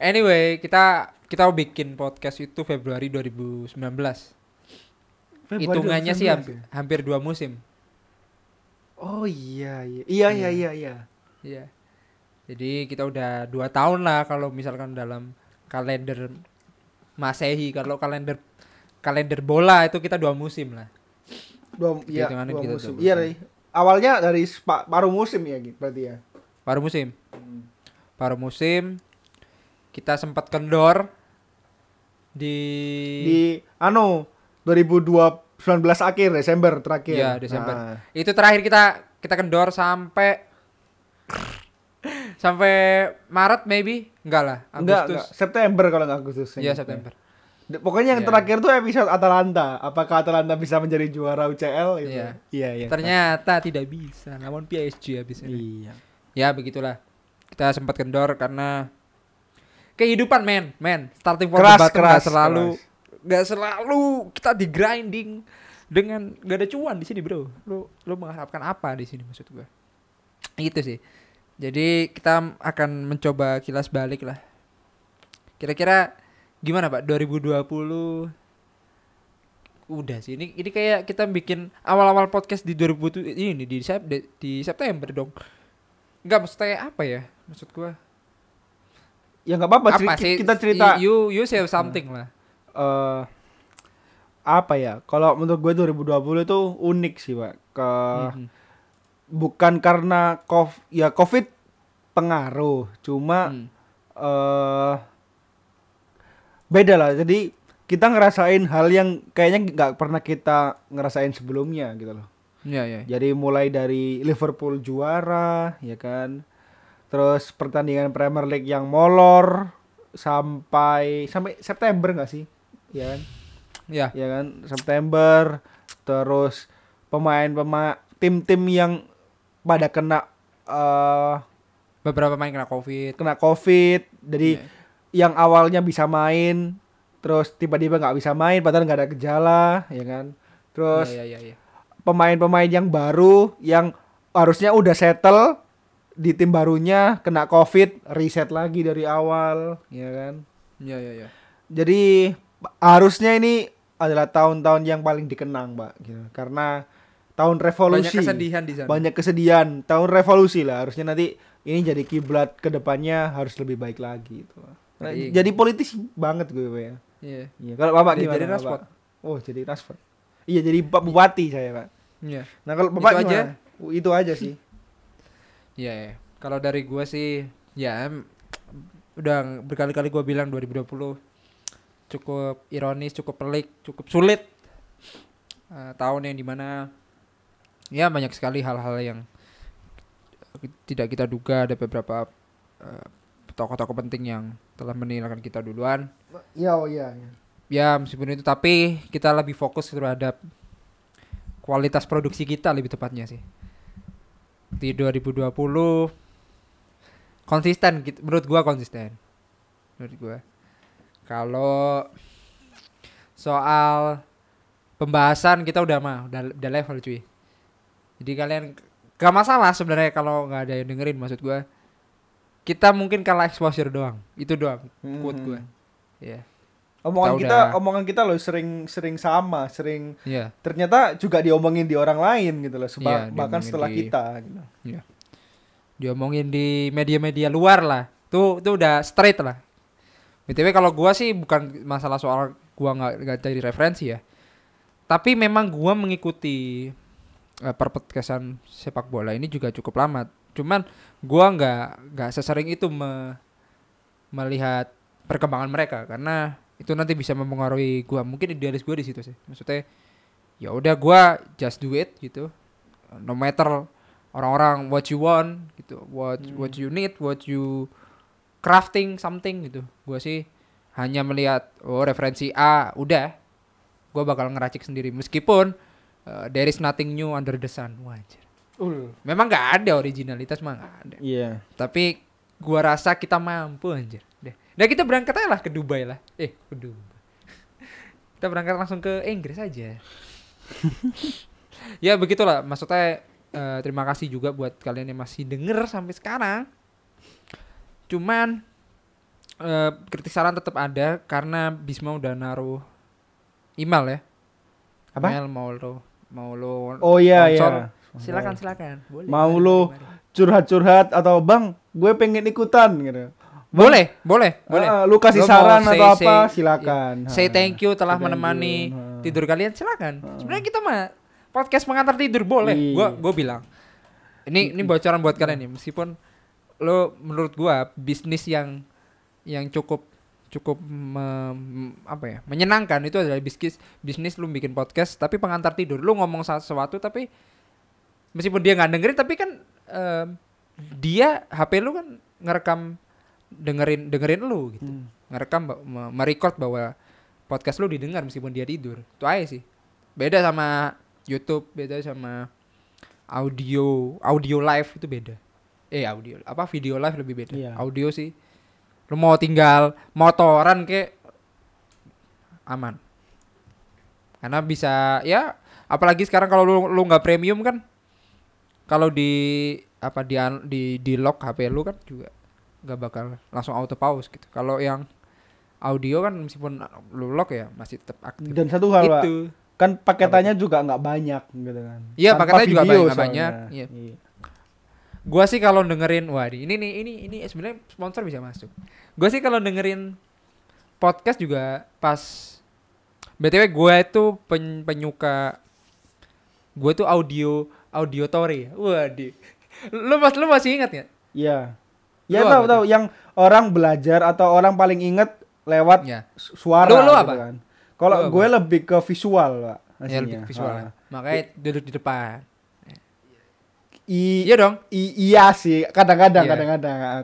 anyway, kita bikin podcast itu Februari 2019. Hitungannya sih hampir 2 musim. Oh iya. Jadi kita udah 2 tahun lah kalau misalkan dalam kalender Masehi. Kalau kalender bola itu kita 2 musim lah. Dua musim. Iya, awalnya dari paruh musim ya berarti ya. Paruh musim kita sempat kendor di 2019 akhir Desember terakhir. Iya, Desember. Nah. Itu terakhir kita kendor sampai Maret maybe? Agustus. Enggak. September kalau enggak Agustus. Iya, September. Pokoknya yang terakhir tuh episode Atalanta. Apakah Atalanta bisa menjadi juara UCL gitu? Iya. Ternyata tidak bisa. Namun PSG habis ini. Iya. Ya, begitulah. Kita sempat kendor karena kehidupan men, starting from the bottom gak selalu kita di grinding dengan gak ada cuan di sini bro. Lu mengharapkan apa di sini maksud gue? Gitu sih. Jadi kita akan mencoba kilas balik lah. Kira-kira gimana Pak 2020? Udah sih ini kayak kita bikin awal-awal podcast di 2020 ini di September dong. Enggak maksudnya apa ya? Maksud gue ya nggak apa-apa, kita cerita you say something lah apa ya, kalau menurut gue 2020 itu unik sih Pak. Bukan karena COVID pengaruh, cuma beda lah. Jadi kita ngerasain hal yang kayaknya nggak pernah kita ngerasain sebelumnya gitu loh. Ya. Jadi mulai dari Liverpool juara, ya kan. Terus pertandingan Premier League yang molor sampai September nggak sih, ya kan? Ya kan September. Terus pemain tim-tim yang pada kena beberapa pemain kena COVID. Jadi yang awalnya bisa main terus tiba-tiba nggak bisa main padahal nggak ada gejala, ya kan? Terus pemain-pemain yang baru yang harusnya udah settle di tim barunya kena COVID, reset lagi dari awal, ya kan? Iya. Jadi harusnya ini adalah tahun-tahun yang paling dikenang, Pak, gitu. Karena tahun revolusi. Banyak kesedihan di sana. Tahun revolusi lah. Harusnya nanti ini jadi kiblat ke depannya harus lebih baik lagi itu. Nah, jadi politis banget gue, Pak, ya. Iya. Kalau Bapak gimana? Jadi raspot. Oh, jadi raspot. Iya, jadi bupati saya, Pak. Iya. Nah, kalau Bapak itu gimana? Itu aja sih. Iya. Kalau dari gue sih ya udah berkali-kali gue bilang 2020 cukup ironis, cukup pelik, cukup sulit. Tahun yang dimana ya banyak sekali hal-hal yang tidak kita duga, ada beberapa tokoh-tokoh penting yang telah meninggalkan kita duluan. Iya. Ya meskipun itu, tapi kita lebih fokus terhadap kualitas produksi kita lebih tepatnya sih. Di 2020 konsisten, menurut gua konsisten. Menurut gua kalau soal pembahasan kita udah level cuy. Jadi kalian gak masalah sebenarnya kalau gak ada yang dengerin, maksud gua. Kita mungkin kalah exposure doang. Itu doang quote gua. Iya. Yeah. Omongan kita loh sering sama, ternyata juga diomongin di orang lain gitu loh, bahkan setelah kita gitu. Iya. Diomongin di media-media luar lah. Itu udah straight lah. BTW kalau gua sih bukan masalah soal gua enggak jadi referensi ya. Tapi memang gua mengikuti perpetkesan sepak bola ini juga cukup lama. Cuman gua enggak sesering itu melihat perkembangan mereka karena itu nanti bisa mempengaruhi gue, mungkin idealis gue di situ sih, maksudnya ya udah gue just do it gitu, no matter orang-orang what you want gitu, what you need, what you crafting something gitu. Gue sih hanya melihat referensi A, udah gue bakal ngeracik sendiri meskipun there is nothing new under the sun. Wajar. Memang nggak ada originalitas, mah nggak ada. Tapi gue rasa kita mampu anjir. Nah kita berangkat aja lah ke Dubai lah. Kita berangkat langsung ke Inggris aja. Ya begitulah. Maksudnya terima kasih juga buat kalian yang masih denger sampai sekarang. Cuman kritik saran tetap ada karena Bisma udah naruh email ya. Apa? Email mau lo. Oh iya sponsor. Iya. Silakan. Boleh. Mau lo curhat-curhat atau bang, gue pengen ikutan gitu. Boleh. Lu kasih saran atau apa, silakan. Say thank you telah menemani tidur kalian, silakan. Sebenarnya kita mah podcast mengantar tidur boleh. Gua bilang. Ini bocoran buat kalian nih, meskipun lu menurut gua bisnis yang cukup menyenangkan itu adalah bisnis lu bikin podcast tapi pengantar tidur. Lu ngomong sesuatu tapi meskipun dia enggak dengerin tapi kan dia HP lu kan ngerekam dengerin lu gitu. Ngerekam merecord bahwa podcast lu didengar meskipun dia tidur. Itu aja sih. Beda sama YouTube, beda sama audio live itu beda. Video live lebih beda. Yeah. Audio sih lu mau tinggal motoran kayak aman. Karena bisa ya apalagi sekarang kalau lu enggak premium kan kalau di lock HP lu kan juga gak bakal langsung auto pause gitu. Kalau yang audio kan meskipun lu lock ya masih tetap aktif. Dan satu hal Pak, kan paketannya juga gak banyak gitu kan. Iya paketannya juga gak banyak. Iya. Gua sih kalau dengerin, ini sebenarnya sponsor bisa masuk. Gua sih kalau dengerin podcast juga pas BTW gue itu penyuka, gue tuh auditory. Waduh. Lu masih ingat ya? Iya. Ya tahu yang orang belajar atau orang paling inget lewat ya. Suara. Lu gitu apa? Kan. Kalau gue lebih ke visual, Pak. Ya, lebih ke visual. Makanya duduk di depan. Iya dong. Iya sih, kadang-kadang.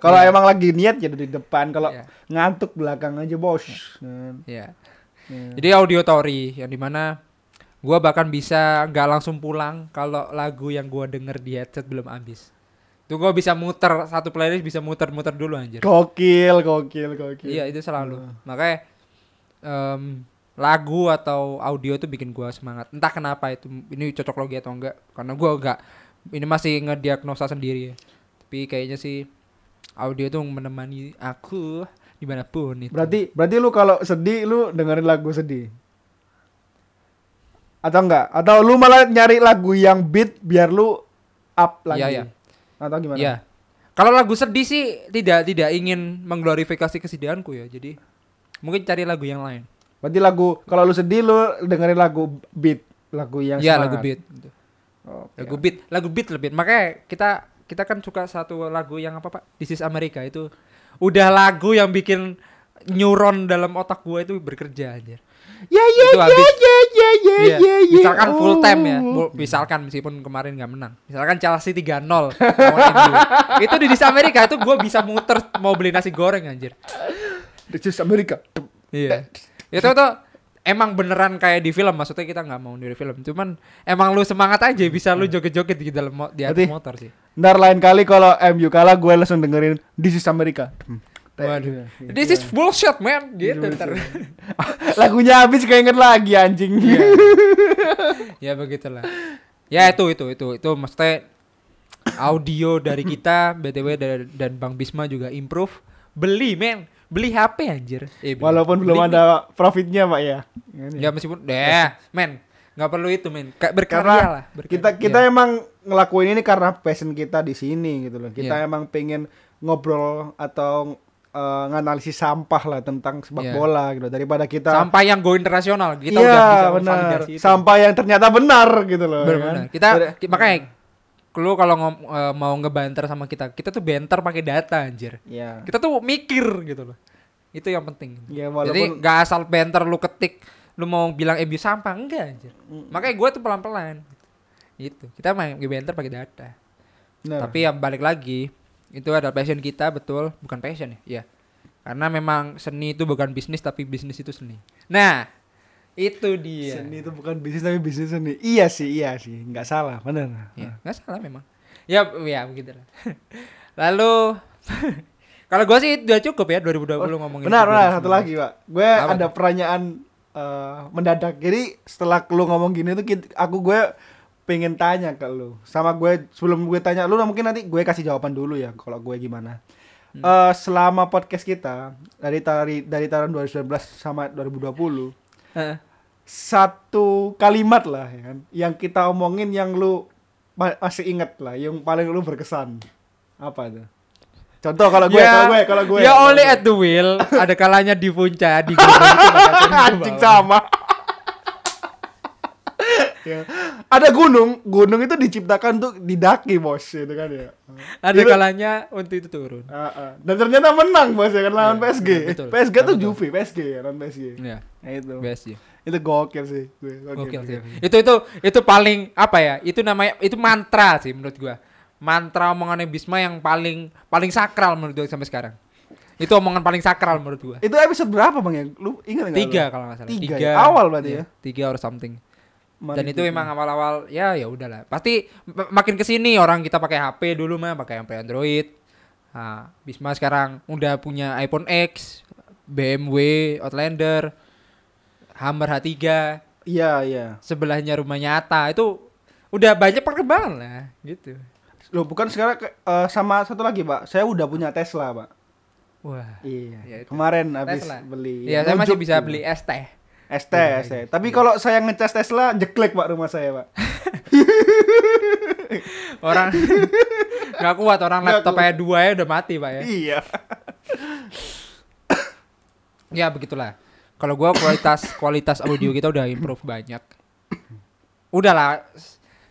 Kalau emang lagi niat ya di depan, kalau ngantuk belakang aja, Bos. Iya. Jadi auditory yang dimana gue bahkan bisa nggak langsung pulang kalau lagu yang gue denger di headset belum habis. Tuh gue bisa muter, satu playlist bisa muter-muter dulu anjir. Gokil. Iya itu selalu. Makanya lagu atau audio tuh bikin gue semangat. Entah kenapa itu, ini cocok logi atau enggak. Karena gue enggak, ini masih ngediagnosa sendiri ya. Tapi kayaknya sih audio tuh menemani aku dimanapun itu. Berarti lu kalau sedih lu dengerin lagu sedih? Atau enggak? Atau lu malah nyari lagu yang beat biar lu up lagi? Iya. Atau gimana? Iya. Kalau lagu sedih sih tidak ingin mengglorifikasi kesedihanku ya. Jadi mungkin cari lagu yang lain. Berarti lagu, kalau lu sedih lu dengerin lagu beat, lagu yang semangat. Iya, lagu beat. Okay. Lagu beat lebih. Makanya kita kan suka satu lagu yang apa Pak? This is America itu. Udah lagu yang bikin neuron dalam otak gue itu bekerja anjir. Ya. Misalkan full time ya. Misalkan meskipun kemarin enggak menang. Misalkan Chelsea 3-0 lawan MU. Itu di Amerika itu gue bisa muter mau beli nasi goreng anjir. This is America. Iya. Itu tuh emang beneran kayak di film, maksudnya kita enggak mau niru film. Cuman emang lu semangat aja bisa lu joget-joget di dalam di atas motor sih. Ntar lain kali kalau MU kalah gue langsung dengerin This is America. Waduh. This is bullshit man gitu ntar. Lagunya habis keinget lagi anjing. Ya begitulah. Ya itu maksudnya audio dari kita BTW dan Bang Bisma juga improve. Beli HP anjir. Walaupun belum ada profitnya Pak ya. Ya meskipun nggak perlu itu men, berkarya lah. Kita emang ngelakuin ini karena passion kita di sini gitu loh. Kita emang pengen ngobrol atau nganalisis sampah lah tentang sepak bola gitu. Daripada kita sampah yang go internasional, kita udah bisa validasi itu. Sampah yang ternyata benar gitu loh. Benar. Kan? Kita makanya lu kalau mau ngebanter sama kita tuh banter pakai data anjir. Yeah. Kita tuh mikir gitu loh. Itu yang penting. Yeah, jadi nggak asal banter lu ketik lu mau bilang MU sampah, enggak anjir. Makanya gue tuh pelan-pelan gitu. Kita main banter pakai data. Nah. Tapi yang balik lagi itu adalah passion kita, betul, bukan passion ya. Karena memang seni itu bukan bisnis tapi bisnis itu seni. Nah, itu dia. Seni itu bukan bisnis tapi bisnis seni. Iya sih, enggak salah, benar. Ya, enggak salah memang. Ya begitulah. Lalu kalau gue sih udah cukup ya 2020 ngomongin. Benar, satu lagi, Pak. Gue ada pertanyaan mendadak. Jadi setelah lu ngomong gini tuh gue pengen tanya ke lu. Sama gue sebelum gue tanya lu mungkin nanti gue kasih jawaban dulu ya kalau gue gimana. Selama podcast kita dari tahun 2019 sama 2020 satu kalimat lah ya kan, yang kita omongin yang lu masih inget lah, yang paling lu berkesan. Apa itu? Contoh kalau gue ya only at the wheel. Ada kalanya di punca di anjing sama ya. Ada gunung itu diciptakan untuk didaki bos itu kan ya. Ada kalanya untuk itu turun. Dan ternyata menang bos ya kan lawan PSG. Betul. PSG tuh Juve, PSG ya lawan PSG. Iya. Nah, itu. PSG. Itu gokil sih. Gokil sih. Itu paling apa ya? Itu namanya itu mantra sih menurut gua. Mantra omongannya Bisma yang paling sakral menurut gue sampai sekarang. Itu omongan paling sakral menurut gua. Itu episode berapa Bang ya? Lu ingat enggak? 3 kalau enggak salah. 3 ya? Awal berarti ya. 3 or something. Dan itu memang awal-awal ya udahlah. Pasti makin kesini orang kita pakai HP dulu mah pakai HP Android. Nah, Bisma sekarang udah punya iPhone X, BMW, Outlander, Hummer H3. Iya. Sebelahnya rumah nyata. Itu udah banyak perkembangan lah gitu. Loh, bukan sekarang sama satu lagi, Pak. Saya udah punya Tesla, Pak. Wah. Iya. Ya, kemarin habis beli. Iya, saya masih bisa beli es teh. ST. Tapi kalau saya ngecas Tesla jeklek Pak rumah saya Pak. Orang nggak kuat, orang laptop kayak 2 ya udah mati Pak ya. Iya. Ya begitulah. Kalau gue kualitas audio kita udah improve banyak. Udahlah,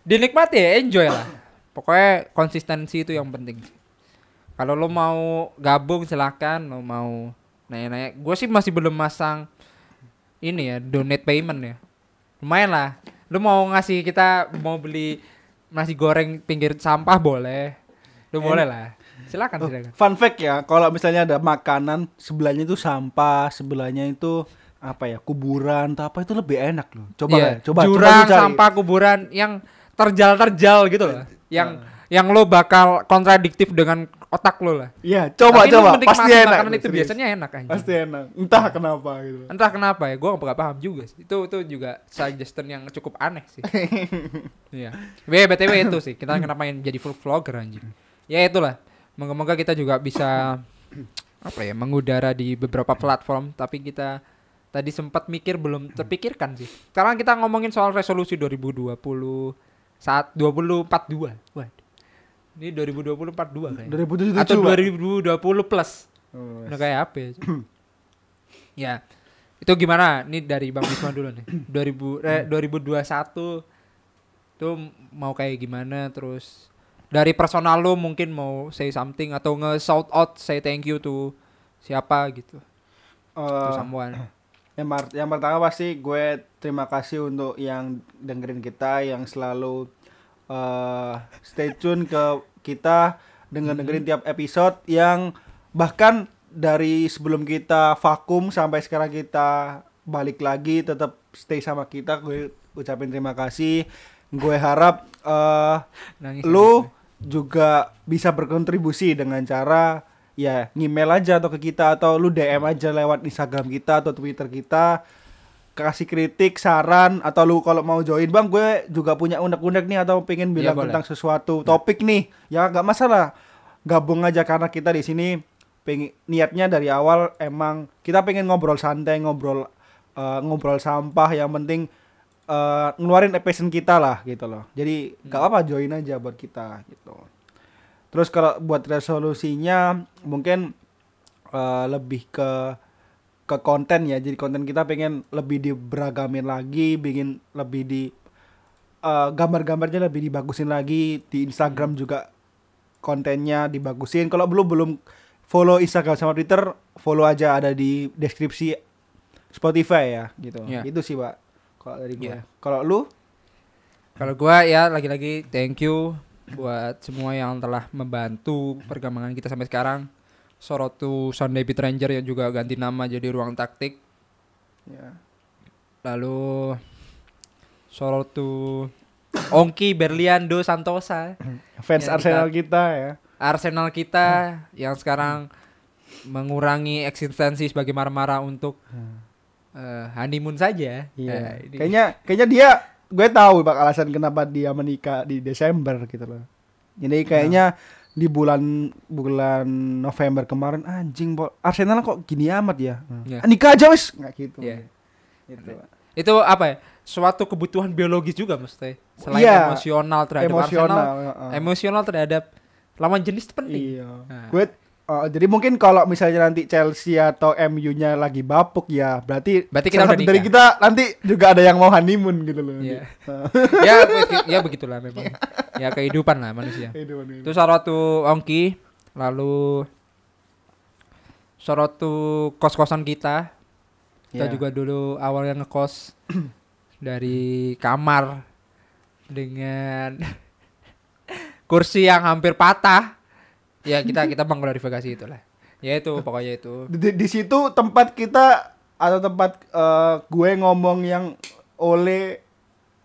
dinikmati ya, enjoy lah. Pokoknya konsistensi itu yang penting. Kalau lo mau gabung silakan, lo mau nanya-nanya. Gue sih masih belum masang ini ya, donate payment ya. Lumayan lah. Lo mau ngasih kita mau beli nasi goreng pinggir sampah boleh. Lo boleh lah. Silakan. Fun fact ya, kalau misalnya ada makanan sebelahnya itu sampah, sebelahnya itu apa ya, kuburan atau apa, itu lebih enak loh. Coba yeah. Ya, coba jurang, coba sampah, kuburan yang terjal-terjal gitu loh. Yang lo bakal kontradiktif dengan otak lo lah. Iya, coba. Pasti enak. Makanan itu serius. Biasanya enak aja. Pasti enak. Entah kenapa gitu. Entah kenapa ya, gue gak paham juga sih. Itu juga suggestion yang cukup aneh sih. Iya. BTW itu sih, kita kenapa yang jadi full vlogger anjir. Ya itulah. Moga-moga kita juga bisa apa ya, mengudara di beberapa platform, tapi kita tadi sempat mikir belum terpikirkan sih. Sekarang kita ngomongin soal resolusi 2020 saat 2042. Waduh. Ini 2020 42 kayaknya. 2027 atau 2020 plus. Oh, yes. Udah kayak apa ya? Ya. Itu gimana? Ini dari Bang Bisma dulu nih. 2021 tuh mau kayak gimana, terus dari personal lo mungkin mau say something atau nge-shout out, say thank you to siapa gitu. To someone. Yang pertama pasti gue terima kasih untuk yang dengerin kita, yang selalu stay tune ke kita, dengerin tiap episode, yang bahkan dari sebelum kita vakum sampai sekarang kita balik lagi tetap stay sama kita. Gue ucapin terima kasih. Gue harap lo juga bisa berkontribusi dengan cara ya ngemail aja atau ke kita, atau lu DM aja lewat Instagram kita atau Twitter kita, kasih kritik, saran, atau lu kalau mau join, Bang gue juga punya unek-unek nih atau pengen bilang ya, tentang sesuatu topik nih, ya gak masalah, gabung aja, karena kita di sini niatnya dari awal emang kita pengen ngobrol santai, ngobrol sampah, yang penting ngeluarin passion kita lah gitu loh. Jadi gak apa-apa, join aja buat kita gitu. Terus kalau buat resolusinya mungkin lebih ke konten ya. Jadi konten kita pengen lebih diberagamin lagi, bikin lebih di gambar-gambarnya lebih dibagusin lagi. Di Instagram juga kontennya dibagusin. Kalau belum follow Instagram sama Twitter, follow aja, ada di deskripsi Spotify ya gitu. Yeah. Itu sih, Pak. Kalau dari gue. Yeah. Kalau lu? Kalau gue ya lagi-lagi thank you buat semua yang telah membantu perkembangan kita sampai sekarang. Shout out to Sunday Beat Ranger yang juga ganti nama jadi Ruang Taktik. Ya. Lalu shout out to Ongki Berliando Santosa, fans Arsenal kita ya. Arsenal kita yang sekarang mengurangi eksistensi sebagai marmara untuk honeymoon saja. Iya. Kayaknya dia, gue tahu Pak alasan kenapa dia menikah di Desember gitu loh. Jadi kayaknya di bulan November kemarin, anjing Arsenal kok gini amat ya. Nikah aja wis, enggak gitu. Yeah. Gitu. Itu apa ya? Suatu kebutuhan biologis juga mesti. Selain emosional terhadap Arsenal, emosional terhadap lawan jenis itu penting. Iya. Nah. Jadi mungkin kalau misalnya nanti Chelsea atau MU-nya lagi bapuk ya, berarti kita udah dari kita nanti juga ada yang mau honeymoon gitu loh. Yeah. Ya begitulah memang. Ya kehidupan lah manusia. Itu Sarotu Ongki, lalu Sarotu kos-kosan kita. Kita juga dulu awalnya ngekos dari kamar dengan kursi yang hampir patah. Ya kita mengglorifikasi itulah. Ya itu pokoknya itu. Di situ tempat kita atau tempat gue ngomong yang Ole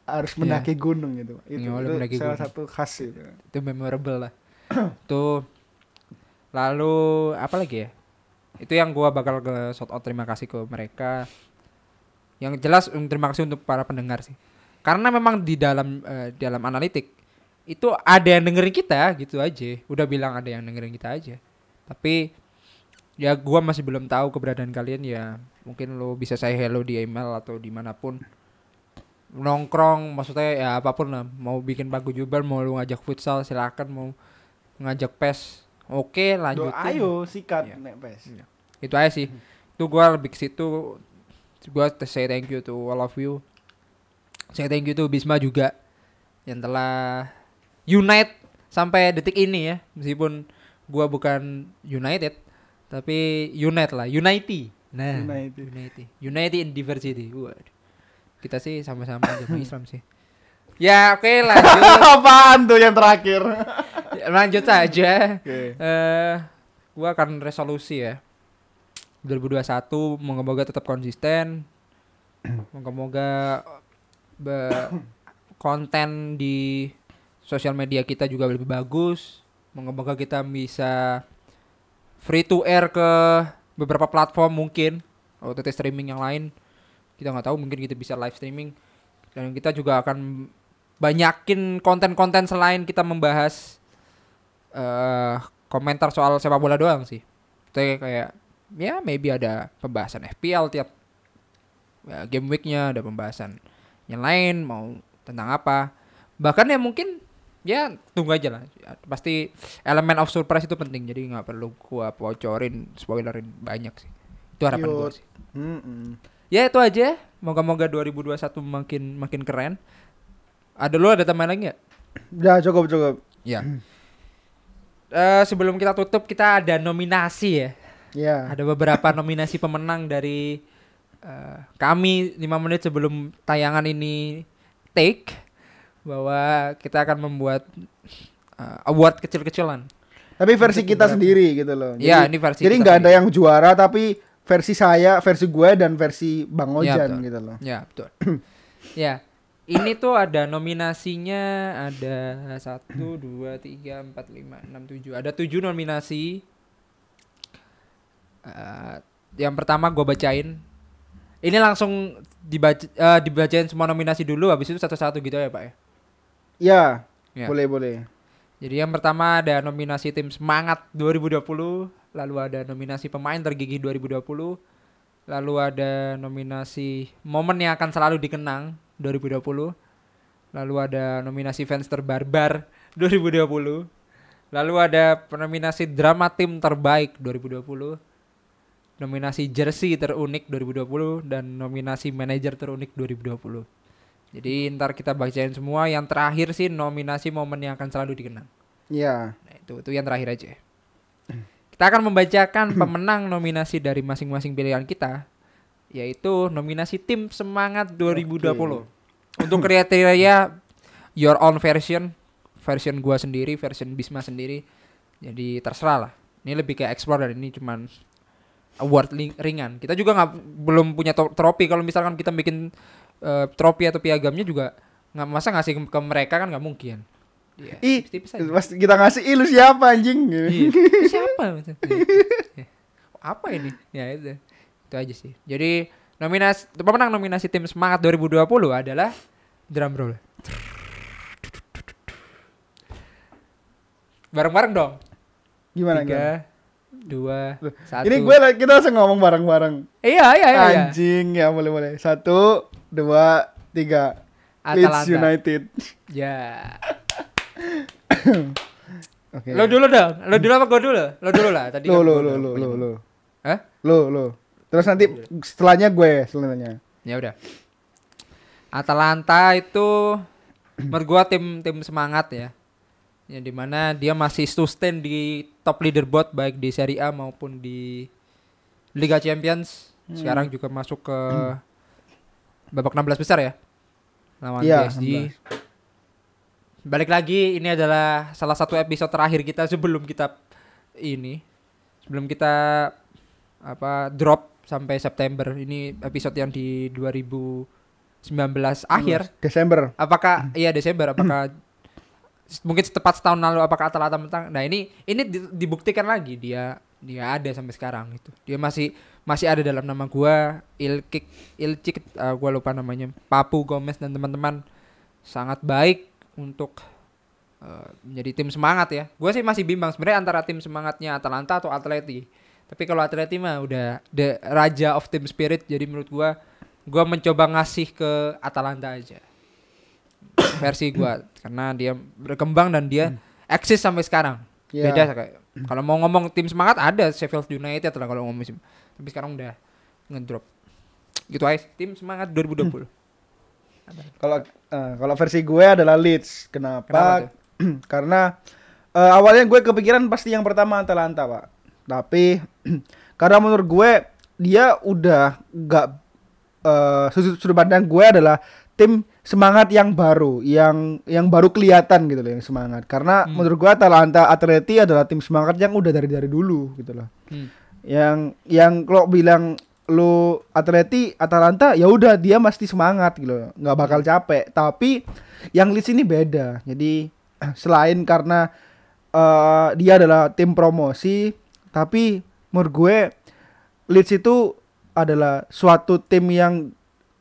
harus mendaki gunung gitu. Itu salah satu khas itu. Itu memorable lah. Tuh. Lalu apa lagi ya? Itu yang gue bakal ke shout out, terima kasih ke mereka. Yang jelas terima kasih untuk para pendengar sih. Karena memang di dalam analitik itu ada yang dengerin kita gitu aja. Udah bilang ada yang dengerin kita aja. Tapi ya gue masih belum tahu keberadaan kalian ya. Mungkin lo bisa say hello di email atau dimanapun. Nongkrong maksudnya ya apapun lah. Mau bikin paguyuban, mau lo ngajak futsal silakan, mau ngajak PES. Oke lanjutin. Ayo sikat ya. Nek PES. Itu aja sih. Itu gue lebih ke situ. gue say thank you to all of you. Say thank you to Bisma juga yang telah unite sampai detik ini ya. Meskipun gue bukan United, tapi unite lah, unity. Nah, unity in diversity. Waduh. Kita sih sama-sama agama Islam sih. Ya oke, lanjut. Apaan tuh yang terakhir? Lanjut saja. Okay. Gue akan resolusi ya. 2021 moga-moga tetap konsisten. Moga-moga konten di sosial media kita juga lebih bagus. Moga-moga kita bisa free to air ke beberapa platform mungkin. OTT streaming yang lain kita nggak tahu, mungkin kita bisa live streaming. Dan kita juga akan banyakin konten-konten selain kita membahas komentar soal sepak bola doang sih. Kita kayak ya maybe ada pembahasan FPL tiap ya, game weeknya ada pembahasan yang lain mau tentang apa. Bahkan ya mungkin ya tunggu aja lah. Pasti elemen of surprise itu penting, jadi nggak perlu gua bocorin, spoilerin banyak sih. Itu harapan gua sih. Ya itu aja. Moga-moga 2021 makin keren. Ada lu ada teman lagi gak? Ya cukup. Ya. Sebelum kita tutup, kita ada nominasi ya. Ya. Ada beberapa nominasi pemenang dari kami 5 menit sebelum tayangan ini take, bahwa kita akan membuat award kecil-kecilan. Tapi versi untuk kita beberapa sendiri gitu loh. Jadi, ya, ini versi. Jadi nggak ada yang juara, tapi versi saya, versi gue, dan versi Bang Ojan ya, gitu loh. Ya, betul. Ya, ini tuh ada nominasinya, ada 1, 2, 3, 4, 5, 6, 7. Ada 7 nominasi. Yang pertama gue bacain. Ini langsung dibacain semua nominasi dulu, habis itu satu-satu gitu ya Pak ya? Ya, ya. Boleh. Jadi yang pertama ada nominasi Tim Semangat 2020. Lalu ada nominasi pemain tergigih 2020. Lalu ada nominasi momen yang akan selalu dikenang 2020. Lalu ada nominasi fans terbarbar 2020. Lalu ada nominasi drama tim terbaik 2020. Nominasi jersey terunik 2020. Dan nominasi manajer terunik 2020. Jadi ntar kita bacain semua. Yang terakhir sih nominasi momen yang akan selalu dikenang. Iya. Nah, itu yang terakhir aja. Kita akan membacakan pemenang nominasi dari masing-masing pilihan kita, yaitu nominasi Tim Semangat 2020. Okay. Untuk kriteria your own version gua sendiri, version Bisma sendiri. Jadi terserah lah. Ini lebih kayak explore dan ini cuman award ringan. Kita juga belum punya trofi. Kalau misalkan kita bikin trofi atau piagamnya juga nggak, masa ngasih ke mereka kan nggak mungkin. Ya, ih, pasti kita ngasih lu siapa anjing? Iya, siapa? Ya. Apa ini? Ya itu aja sih. Jadi pemenang nominasi Tim Semangat 2020 adalah drum roll. Bareng-bareng dong. Gimana? 3, 2, 1. Ini kita langsung ngomong bareng-bareng. Iya. Anjing ya, boleh. 1, 2, 3. Leeds United. Ya. Okay. Lo dulu dong. Lo dulu apa gue dulu? Lo dulu lah tadi. Lo. Hah? Lo. Terus nanti setelahnya gue selanjutnya. Ya udah. Atalanta itu menurut gue tim semangat ya. Yang dimana dia masih sustain di top leaderboard baik di Serie A maupun di Liga Champions. Sekarang juga masuk ke babak 16 besar ya. Lawan PSG. 16. Balik lagi, ini adalah salah satu episode terakhir kita sebelum kita drop sampai September. Ini episode yang di 2019 akhir Desember. Apakah Desember apakah mungkin tepat setahun lalu apakah Atalanta menang? Nah, ini dibuktikan lagi dia ada sampai sekarang gitu. Dia masih ada dalam nama gua, Ilcik, gua lupa namanya. Papu Gomez dan teman-teman sangat baik untuk menjadi tim semangat ya. Gue sih masih bimbang sebenarnya antara tim semangatnya Atalanta atau Atleti. Tapi kalau Atleti mah udah the raja of team spirit. Jadi menurut gue mencoba ngasih ke Atalanta aja versi gue, karena dia berkembang dan dia eksis sampai sekarang. Beda kayak kalau mau ngomong tim semangat ada Sheffield United lah kalau ngomong, tapi sekarang udah ngedrop. Gitu guys, tim semangat 2020. Kalau versi gue adalah Leeds. Kenapa? Karena awalnya gue kepikiran pasti yang pertama Atalanta, Pak. Tapi karena menurut gue dia udah gak, sudut pandang gue adalah tim semangat yang baru, yang baru kelihatan gitu loh, yang semangat. Karena menurut gue Atalanta, Atleti adalah tim semangat yang udah dari dulu gitu loh. Yang kalau bilang lu Atleti, Atalanta, ya udah dia pasti semangat gitu loh, nggak bakal capek. Tapi yang Leeds ini beda. Jadi selain karena dia adalah tim promosi, tapi menurut gue Leeds itu adalah suatu tim yang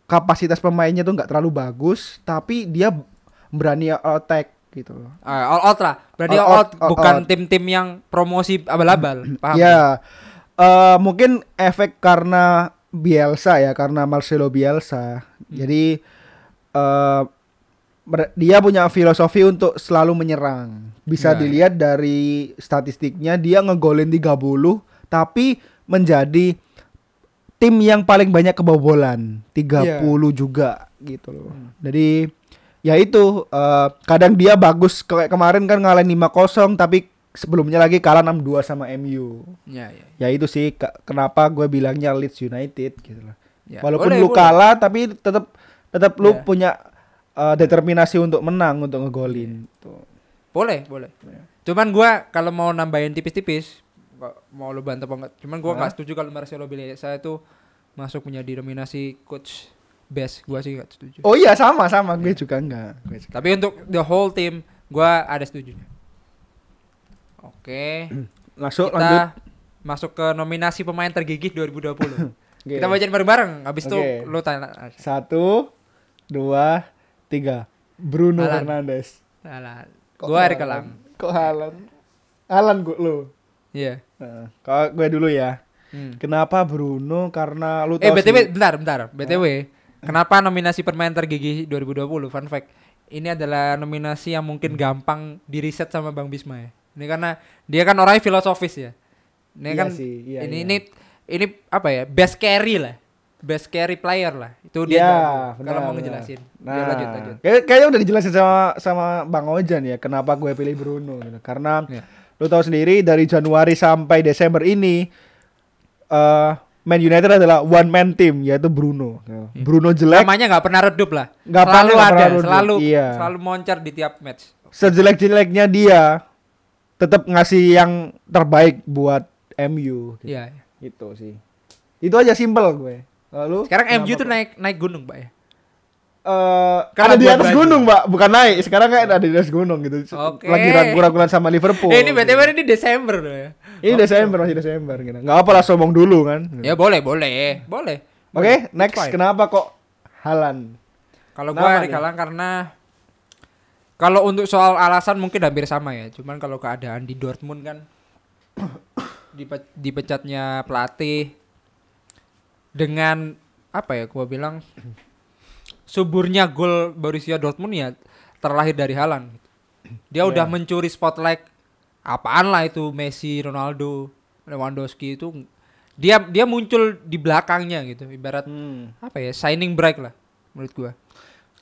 kapasitas pemainnya tuh nggak terlalu bagus, tapi dia berani attack gitu loh. All out lah, berani all out, bukan all tim-tim yang promosi abal-abal. Paham? Ya, mungkin efek karena Bielsa ya, karena Marcelo Bielsa. Jadi dia punya filosofi untuk selalu menyerang. Bisa dilihat dari statistiknya, dia ngegolin 30, tapi menjadi tim yang paling banyak kebobolan 30 juga gitu loh. Jadi ya itu, kadang dia bagus kayak kemarin kan ngalahin 5-0, tapi sebelumnya lagi kalah 6-2 sama MU. Ya itu sih kenapa gue bilangnya Leeds United gitu loh. Walaupun boleh, lu kalah tapi tetap lu punya determinasi untuk menang, untuk ngegolin. Boleh. Cuman gue kalau mau nambahin tipis-tipis, mau lo bantah apa enggak? Cuman gue nggak setuju kalau Marcelo Bielsa itu masuk menjadi dominasi coach best. Gue sih nggak setuju. Oh iya, sama gue juga enggak. Tapi untuk the whole team gue ada setuju. Oke, Lanjut ke nominasi pemain tergigih 2020. Okay. Kita bacain bareng-bareng. Abis itu lo tanya. 1, 2, 3. Bruno Fernandes. Alan. Gue Eric Carrick. Kok Alan? Alan gue lo. Iya. Kalau gue dulu ya. Kenapa Bruno? Karena lu tahu. BTW bentar. BTW, kenapa nominasi pemain tergigih 2020? Fun fact. Ini adalah nominasi yang mungkin gampang diriset sama Bang Bisma ya. Ini karena dia kan orangnya filosofis ya. Ini iya kan sih, iya. ini apa ya? Best carry lah. Best carry player lah. Itu dia kalau mau ngejelasin. Nah, lanjut. Kayaknya udah dijelasin sama Bang Ojan ya, kenapa gue pilih Bruno gitu. Karena lu tahu sendiri dari Januari sampai Desember ini Man United adalah one man team, yaitu Bruno. Bruno jelek, namanya nggak pernah redup lah. Selalu moncer di tiap match. Sejelek-jeleknya dia tetap ngasih yang terbaik buat MU. Iya. Gitu sih. Itu aja, simple gue. Lalu sekarang MU tuh naik gunung, Pak ya. Ada di atas gunung, Pak, bukan naik. Sekarang kayak ada di atas gunung gitu. Okay. Lagi ragu-raguan sama Liverpool. Ini BTW ini Desember loh ya. Ini Desember, masih Desember gitu. Enggak apalah sombong dulu kan. Ya boleh. Oke, next. Kenapa kok Haaland? Kalau gua Haaland karena kalau untuk soal alasan mungkin hampir sama ya. Cuman kalau keadaan di Dortmund kan dipecatnya pelatih dengan apa ya gua bilang suburnya gol Borussia Dortmund ya terlahir dari Haaland. Dia udah mencuri spotlight. Apaan lah itu Messi, Ronaldo, Lewandowski itu. Dia muncul di belakangnya gitu. Ibarat apa ya? Shining bright lah menurut gua.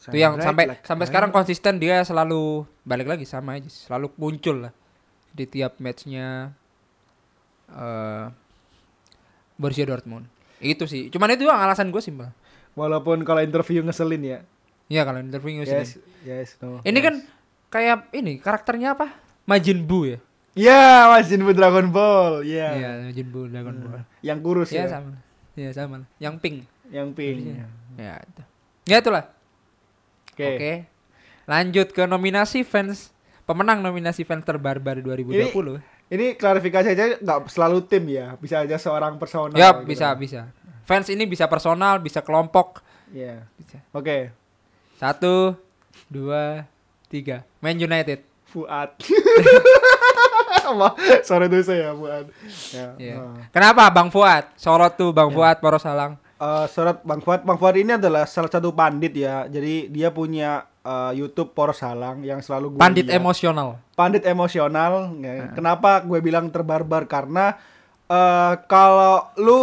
Itu yang sampai sekarang konsisten, dia selalu balik lagi sama aja. Selalu muncul lah di tiap matchnya Borussia Dortmund. Itu sih. Cuman itu alasan gua sih, Mbak. Walaupun kalau interview ngeselin ya. Iya, kalau interview ngeselin. Yes. Kan kayak ini karakternya apa? Majin Buu ya. Iya, Majin Buu Dragon Ball. Iya, Majin Buu Dragon Ball. Yang kurus ya. Iya, sama. Yang pink. Ya, itu. Ya itulah. Oke. Lanjut ke nominasi fans. Pemenang nominasi fans terbarbar 2020. Ini klarifikasi aja, enggak selalu tim ya. Bisa aja seorang personal. Ya, gitu. Bisa. Fans ini bisa personal, bisa kelompok. Iya. Yeah. Oke. Okay. 1, 2, 3. Man United. Fuad. Sorry tuh saya Fuad. Yeah. Kenapa Bang Fuad? Sorot tuh Bang Fuad, poros Halang. Sorot Bang Fuad. Bang Fuad ini adalah salah satu pandit ya. Jadi dia punya YouTube poros Halang yang selalu gue pandit emosional. Pandit emosional. Kenapa gue bilang terbarbar? Karena kalau lu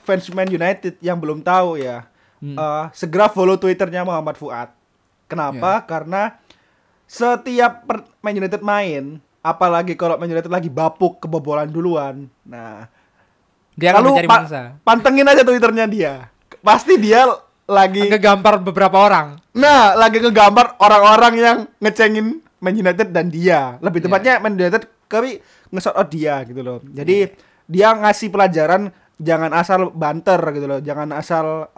fans Man United yang belum tahu ya, segera follow Twitternya Muhammad Fuad. Kenapa? Karena setiap Man United main, apalagi kalau Man United lagi bapuk kebobolan duluan, nah dia lalu akan mencari mangsa. Pantengin aja Twitternya dia. Pasti dia lagi ngegambar beberapa orang. Nah, lagi ngegambar orang-orang yang ngecengin Man United dan dia. Lebih tepatnya Man United kami nge-shout out dia gitu loh. Jadi dia ngasih pelajaran jangan asal banter gitu loh. Jangan asal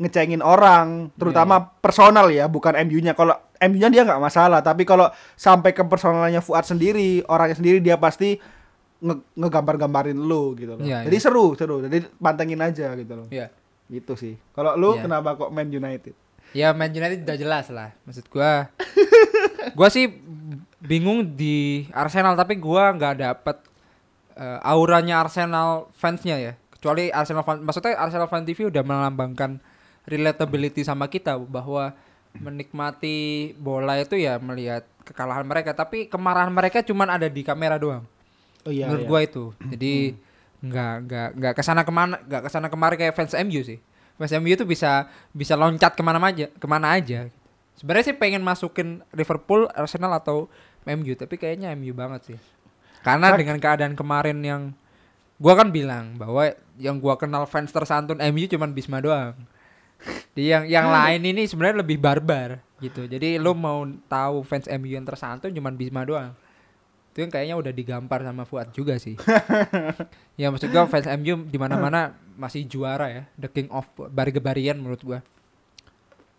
ngecengin orang, terutama personal ya, bukan MU-nya. Kalau MU-nya dia nggak masalah, tapi kalau sampai ke personalnya Fuad sendiri, orangnya sendiri, dia pasti ngegambar-gambarin lu gitu loh. Yeah, jadi seru. Jadi pantengin aja gitu loh. Iya. Yeah. Gitu sih. Kalau lu kenapa kok Man United? Ya Man United udah jelas lah. Maksud gua gua sih bingung di Arsenal, tapi gua nggak dapet auranya Arsenal fansnya ya. Kecuali Arsenal fan, maksudnya Arsenal fan TV udah melambangkan relatability sama kita, bahwa menikmati bola itu ya melihat kekalahan mereka, tapi kemarahan mereka cuman ada di kamera doang. Oh iya. Menurut gua itu. Jadi enggak kesana kemana, enggak kesana kemari kayak fans MU sih. Fans MU itu bisa loncat kemana aja. Sebenarnya sih pengen masukin Liverpool, Arsenal atau MU, tapi kayaknya MU banget sih. Karena dengan keadaan kemarin yang gua kan bilang bahwa yang gua kenal fans tersantun MU cuman Bisma doang. Di yang lain ini sebenarnya lebih barbar gitu. Jadi lu mau tahu fans MU yang tersantun cuman Bisma doang. Itu yang kayaknya udah digampar sama Fuad juga sih. Ya maksud gua fans MU di mana-mana masih juara ya, the king of bargebarian menurut gua.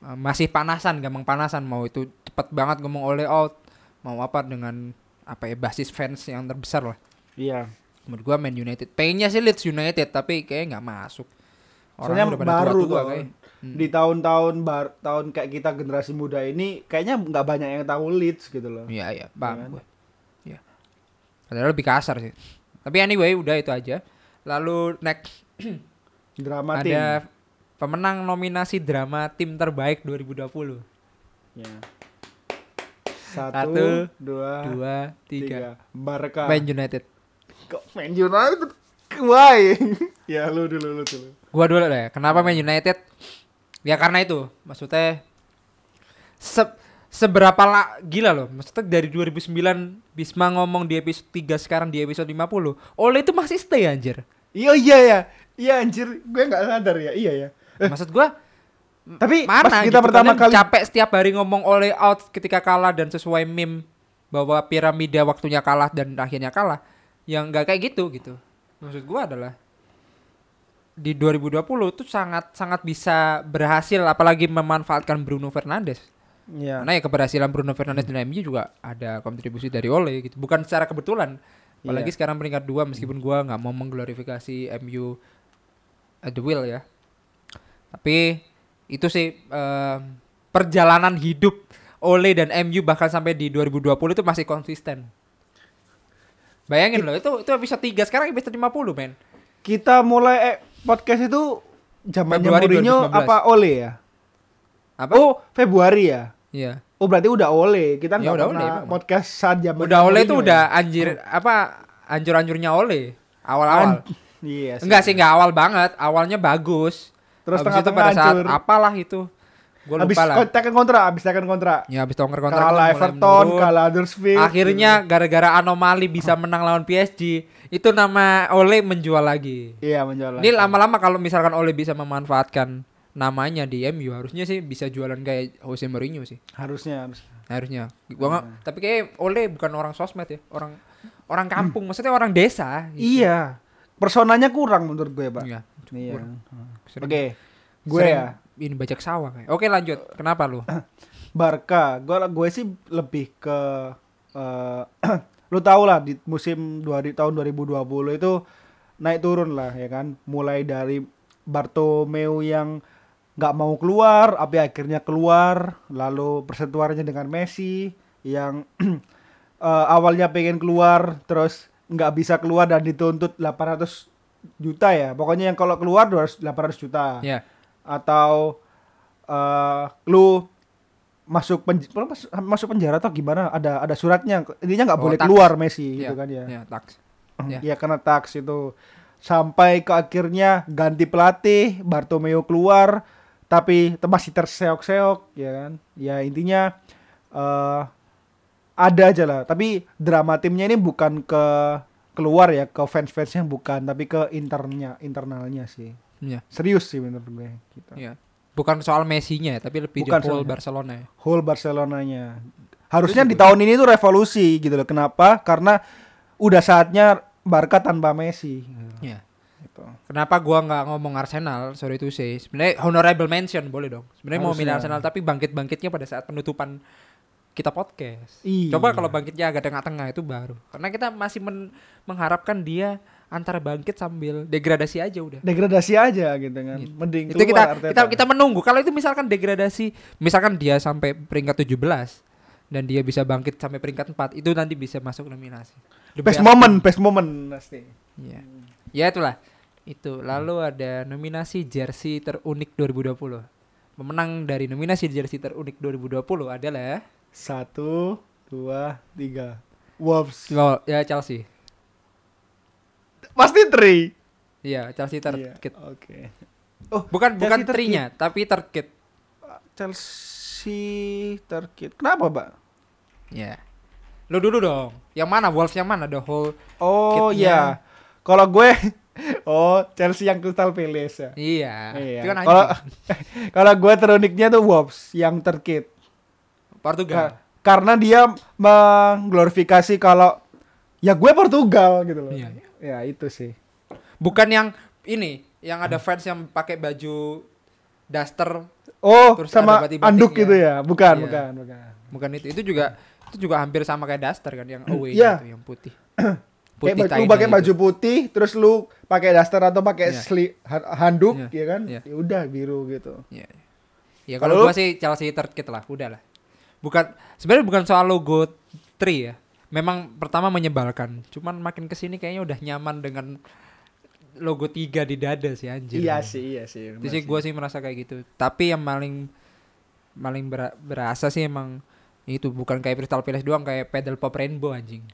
Masih panasan, gampang panasan, mau itu cepet banget ngomong all out, mau apa dengan apa ya, basis fans yang terbesar lah. Iya. Menurut gua Man United. Pengennya sih Leeds United tapi kayaknya enggak masuk. Orangnya baru tua-tua kayak. Di tahun-tahun tahun kayak kita generasi muda ini kayaknya nggak banyak yang tahu Leeds gitu loh. Iya, paham gue. Iya. Padahal lebih kasar sih. Tapi anyway udah itu aja. Lalu next drama ada tim. Ada pemenang nominasi drama tim terbaik 2020. Ya. 1, 2, 3. Barca. Man United. Kok Man United? Why? Ya lu dulu. Gua dulu deh. Kenapa Man United? Ya karena itu, maksudnya seberapa gila loh. Maksudnya dari 2009 Bisma ngomong di episode 3, sekarang di episode 50. Ole itu masih stay anjir. Iya. Iya anjir, gue enggak sadar ya. Iya ya. Maksud gua tapi mana pas kita gitu, pertama kali capek setiap hari ngomong Ole out ketika kalah dan sesuai meme bahwa piramida waktunya kalah dan akhirnya kalah. Yang enggak kayak gitu. Maksud gua adalah di 2020 tuh sangat bisa berhasil, apalagi memanfaatkan Bruno Fernandes. Iya. Karena ya keberhasilan Bruno Fernandes dan MU juga ada kontribusi dari Ole gitu. Bukan secara kebetulan. Apalagi sekarang peringkat 2 meskipun gua enggak mau mengglorifikasi MU at the will ya. Tapi itu sih perjalanan hidup Ole dan MU bahkan sampai di 2020 itu masih konsisten. Bayangin loh, itu episode 3, sekarang episode 50, men. Kita mulai podcast itu zaman Mourinho apa Ole ya? Apa? Oh, Februari ya? Iya. Oh, berarti udah Ole. Kita enggak pernah podcast saat zaman udah Ole itu ya? Udah anjur-anjurnya Ole awal-awal. Iya. Enggak sih, enggak awal banget. Awalnya bagus. Terus tengah-tengah pada saat apalah itu. Gue lupa lah. Abis tekan kontrak. Ya abis tekan kontrak. Kalah Everton, kalah Huddersfield. Akhirnya gara-gara anomali bisa menang lawan PSG. Itu nama Ole menjual lagi. Iya menjual lagi. Ini lama-lama kalau misalkan Ole bisa memanfaatkan namanya di MU, harusnya sih bisa jualan kayak Jose Mourinho sih. Harusnya. Gua nggak. Tapi kayak Ole bukan orang sosmed ya. Orang kampung. Maksudnya orang desa. Gitu. Iya. Personanya kurang menurut gue pak. Iya. Kurang. Oke. Gue ya. Ini bajak sawah kayak. Oke lanjut. Kenapa lu? Barca. Gue sih lebih ke lu tau lah di musim tahun 2020 itu naik turun lah ya kan. Mulai dari Bartomeu yang gak mau keluar, tapi akhirnya keluar. Lalu persetujuannya dengan Messi yang awalnya pengen keluar terus gak bisa keluar dan dituntut 800 juta ya. Pokoknya yang kalau keluar 800 juta. Iya. Yeah. Atau lu masuk penjara atau gimana, ada suratnya, intinya nggak boleh tax. Keluar Messi gitu kan ya. Iya karena tax itu, sampai ke akhirnya ganti pelatih, Bartomeu keluar, tapi masih terseok-seok ya kan. Ya intinya ada aja lah, tapi drama timnya ini bukan ke keluar ya, ke fans-fansnya bukan, tapi ke internalnya sih. Ya. Serius sih menurut gue gitu. Ya. Bukan soal Messi-nya tapi lebih bukan di whole Barcelona ya. Whole Barcelonanya. Harusnya di tahun ini tuh revolusi gitu loh. Kenapa? Karena udah saatnya Barca tanpa Messi. Iya. Gitu. Kenapa gua enggak ngomong Arsenal? Sorry to say. Sebenarnya honorable mention boleh dong. Sebenarnya mau milih Arsenal tapi bangkit-bangkitnya pada saat penutupan kita podcast. Iya. Coba kalau bangkitnya agak tengah-tengah itu baru. Karena kita masih mengharapkan dia antara bangkit sambil degradasi aja udah. Degradasi aja gitu kan. Gitu. Mending itu keluar, kita menunggu. Kalau itu misalkan degradasi, misalkan dia sampai peringkat 17 dan dia bisa bangkit sampai peringkat 4, itu nanti bisa masuk nominasi. Best moment pasti. Iya. Ya itulah. Itu. Lalu ada nominasi jersey terunik 2020. Pemenang dari nominasi jersey terunik 2020 adalah 1, 2, 3. Wolves. Ya Chelsea. Pasti 3. Iya, Chelsea third kit. Oke. Oh, bukan trinya, tapi third kit. Chelsea third kit. Kenapa, Pak? Ya. Yeah. Lu dulu dong. Yang mana? Wolves yang mana? The whole Oh, iya. Yeah. Kalau gue Chelsea yang Crystal Palace ya. Iya. Kalau gue teruniknya tuh Wolves yang third kit. Portugal. Karena dia mengglorifikasi kalau ya gue Portugal gitu loh. Yeah. Ya itu sih. Bukan yang ini, yang ada fans yang pakai baju daster. Oh, terus sama anduk gitu ya. Bukan itu juga hampir sama kayak daster kan, yang away gitu, yang putih. Lu pakai baju putih, terus lu pakai daster atau pakai handuk ya kan? Ya udah biru gitu. Iya. Ya kalau gua sih Chelsea third kit lah, udahlah. Sebenarnya bukan soal logo 3 ya. Memang pertama menyebalkan, cuman makin kesini kayaknya udah nyaman dengan logo 3 di dada sih anjir. Iya sih. Jadi gue sih merasa kayak gitu. Tapi yang paling berasa sih emang itu bukan kayak Crystal Palace doang, kayak pedal pop rainbow anjing.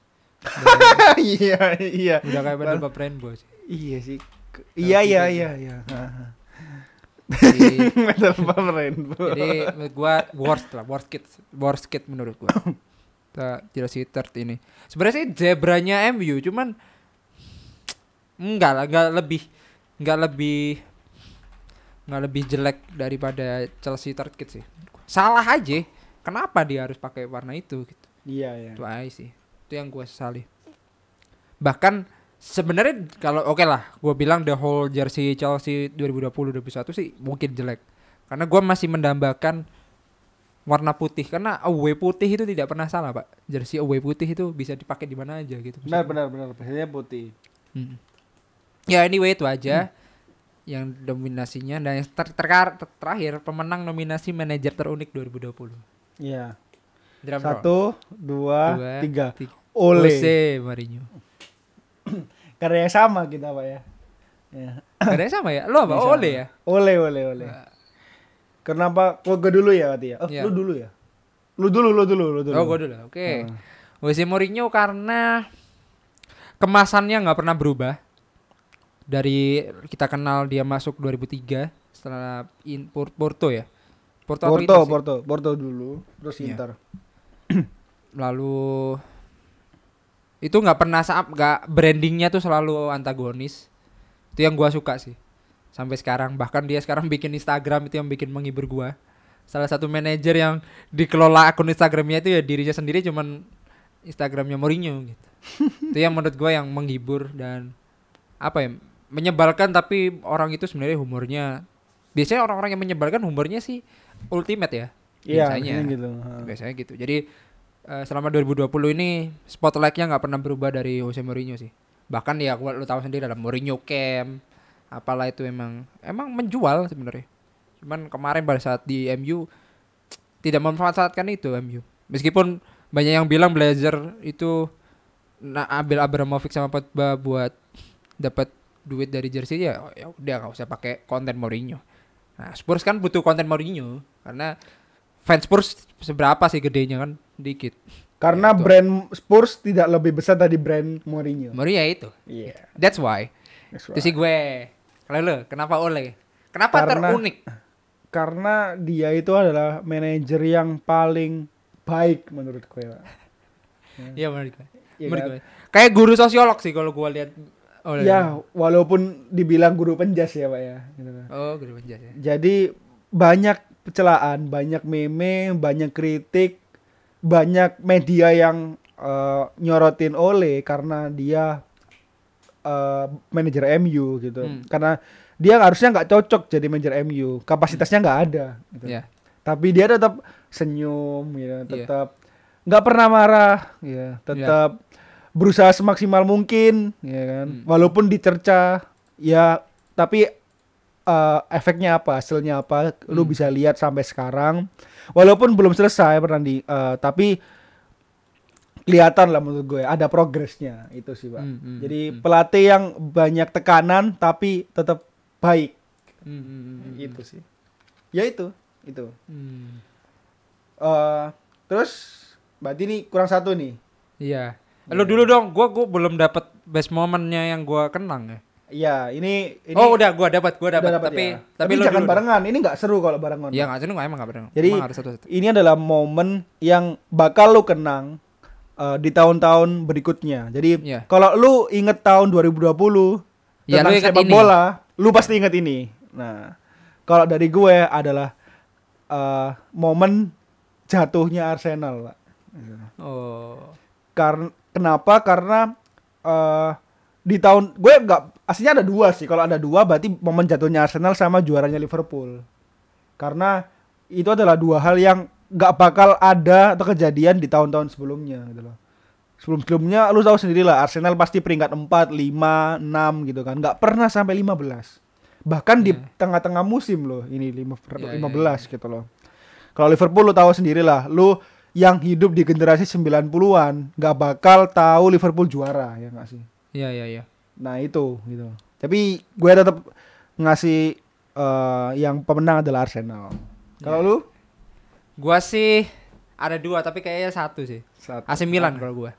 Iya. Udah kayak pedal pop rainbow sih. Iya sih. Iya. Pedal pop rainbow. Jadi menurut gue worst kid menurut gue. Jersey third ini sebenarnya sih zebranya MU, cuman enggak lebih jelek daripada Chelsea third kit sih. Salah aja kenapa dia harus pakai warna itu gitu. Iya. Itu aja sih, itu yang gue sesali. Bahkan sebenarnya kalau oke lah gue bilang the whole jersey Chelsea 2020-2021 sih mungkin jelek karena gue masih mendambakan warna putih, karena away putih itu tidak pernah salah, Pak. Jersey away putih itu bisa dipakai di mana aja gitu. Benar. Biasanya putih. Ya anyway itu aja yang dominasinya. Dan yang terakhir pemenang nominasi manajer terunik 2020. Iya. 1, 2, 3. Jose Mourinho. Karena sama kita, Pak ya. Karena sama ya. Lo apa? Ole ya. Ole. Kenapa? Gue dulu ya berarti ya? Lu dulu ya? Lu dulu. Oh gue dulu, oke. Jose Mourinho karena kemasannya gak pernah berubah. Dari kita kenal dia masuk 2003 setelah Porto ya? Porto dulu, terus Inter. Lalu itu gak pernah, brandingnya tuh selalu antagonis. Itu yang gue suka sih. Sampai sekarang, bahkan dia sekarang bikin Instagram itu yang bikin menghibur gua. Salah satu manajer yang dikelola akun Instagramnya itu ya dirinya sendiri, cuman Instagramnya Mourinho gitu. Itu yang menurut gua yang menghibur dan apa ya, menyebalkan. Tapi orang itu sebenarnya humornya, biasanya orang-orang yang menyebalkan humornya sih ultimate ya. Biasanya gitu. Jadi selama 2020 ini spotlight-nya gak pernah berubah dari Jose Mourinho sih. Bahkan ya lu tahu sendiri dalam Mourinho Camp apalah itu emang menjual sebenarnya. Cuman kemarin pada saat di MU tidak memanfaatkan itu MU. Meskipun banyak yang bilang Blazer itu ambil Abramovich sama Pogba buat dapat duit dari jersey ya. Ya udah enggak usah pakai konten Mourinho. Nah, Spurs kan butuh konten Mourinho karena fans Spurs seberapa sih gedenya kan? Dikit. Karena ya, brand Spurs tidak lebih besar dari brand Mourinho. Mourinho itu. Yeah. That's why. Itu sih gue. Kalau lu, kenapa Ole? Karena terunik? karena dia itu adalah manajer yang paling baik menurut gue. Iya benar. Kayak guru sosiolog sih kalau gue lihat. Oh, ya, walaupun dibilang guru penjas ya Pak ya. Gitu. Oh, guru penjas ya. Jadi banyak pecelaan, banyak meme, banyak kritik, banyak media yang nyorotin Ole karena dia manajer MU gitu. Karena dia harusnya nggak cocok jadi manajer MU, kapasitasnya nggak ada. Gitu. Yeah. Tapi dia tetap senyum, ya, tetap nggak pernah marah, ya, tetap berusaha semaksimal mungkin, ya kan. Walaupun dicerca, ya, tapi efeknya apa, hasilnya apa, lu bisa lihat sampai sekarang. Walaupun belum selesai pernah di, tapi kelihatan lah menurut gue ada progresnya itu sih Pak. Jadi pelatih yang banyak tekanan tapi tetap baik. Itu sih. Ya itu. Terus, berarti nih kurang satu nih. Iya. Lo dulu dong, gue belum dapat best momennya yang gue kenang ya. Iya, ini oh udah gue dapat tapi jangan barengan. Ini nggak seru kalau barengan. Iya nggak seru, emang nggak barengan. Jadi ini adalah momen yang bakal lo kenang di tahun-tahun berikutnya. Jadi kalau lo inget tahun 2020 tentang sepak bola, lo pasti inget ini. Nah, kalau dari gue adalah momen jatuhnya Arsenal, Pak. Oh. Kenapa? Karena di tahun gue nggak, aslinya ada dua sih. Kalau ada dua berarti momen jatuhnya Arsenal sama juaranya Liverpool. Karena itu adalah dua hal yang nggak bakal ada atau kejadian di tahun-tahun sebelumnya gitu loh. Sebelum-sebelumnya lu tahu sendirilah Arsenal pasti peringkat 4, 5, 6 gitu kan. Nggak pernah sampai 15. Bahkan di tengah-tengah musim loh ini 15 gitu loh. Kalau Liverpool lu tahu sendirilah, lu yang hidup di generasi 90-an gak bakal tahu Liverpool juara, ya gak sih? Iya. Nah itu gitu. Tapi gue tetap ngasih yang pemenang adalah Arsenal. Kalau lu? Gue sih ada dua tapi kayaknya satu sih. AC Milan kalau gue.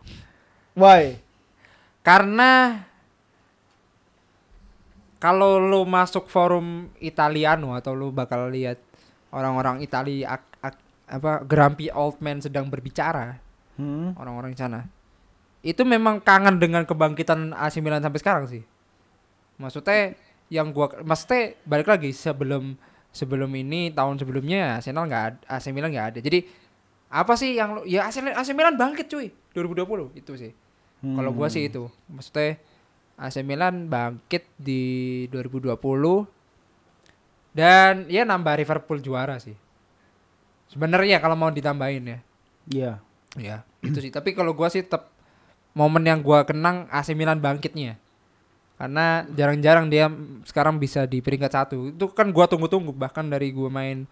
Why? Karena kalau lu masuk forum Italiano atau lu bakal lihat orang-orang Italia grumpy old man sedang berbicara, orang-orang di sana itu memang kangen dengan kebangkitan AC Milan sampai sekarang sih. Maksudnya balik lagi sebelum ini, tahun sebelumnya AC Milan nggak ada. Jadi apa sih yang AC Milan bangkit cuy 2020 itu sih. Kalau gua sih itu, maksudnya AC Milan bangkit di 2020 dan ya nambah Liverpool juara sih. Sebenarnya kalau mau ditambahin ya. Iya. Ya, itu sih. Tapi kalau gua sih tetap momen yang gua kenang AC Milan bangkitnya. Karena jarang-jarang dia sekarang bisa di peringkat 1. Itu kan gua tunggu-tunggu, bahkan dari gua main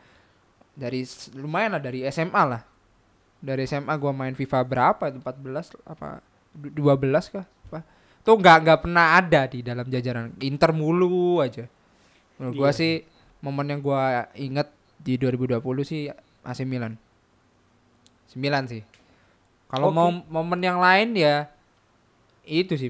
dari SMA lah. Dari SMA gua main FIFA berapa? 14 apa 12 kah? Apa? Itu enggak pernah ada di dalam jajaran. Inter mulu aja. Menurut gua sih momen yang gua inget di 2020 sih AC Milan 9 sih. Kalau mau momen yang lain ya itu sih.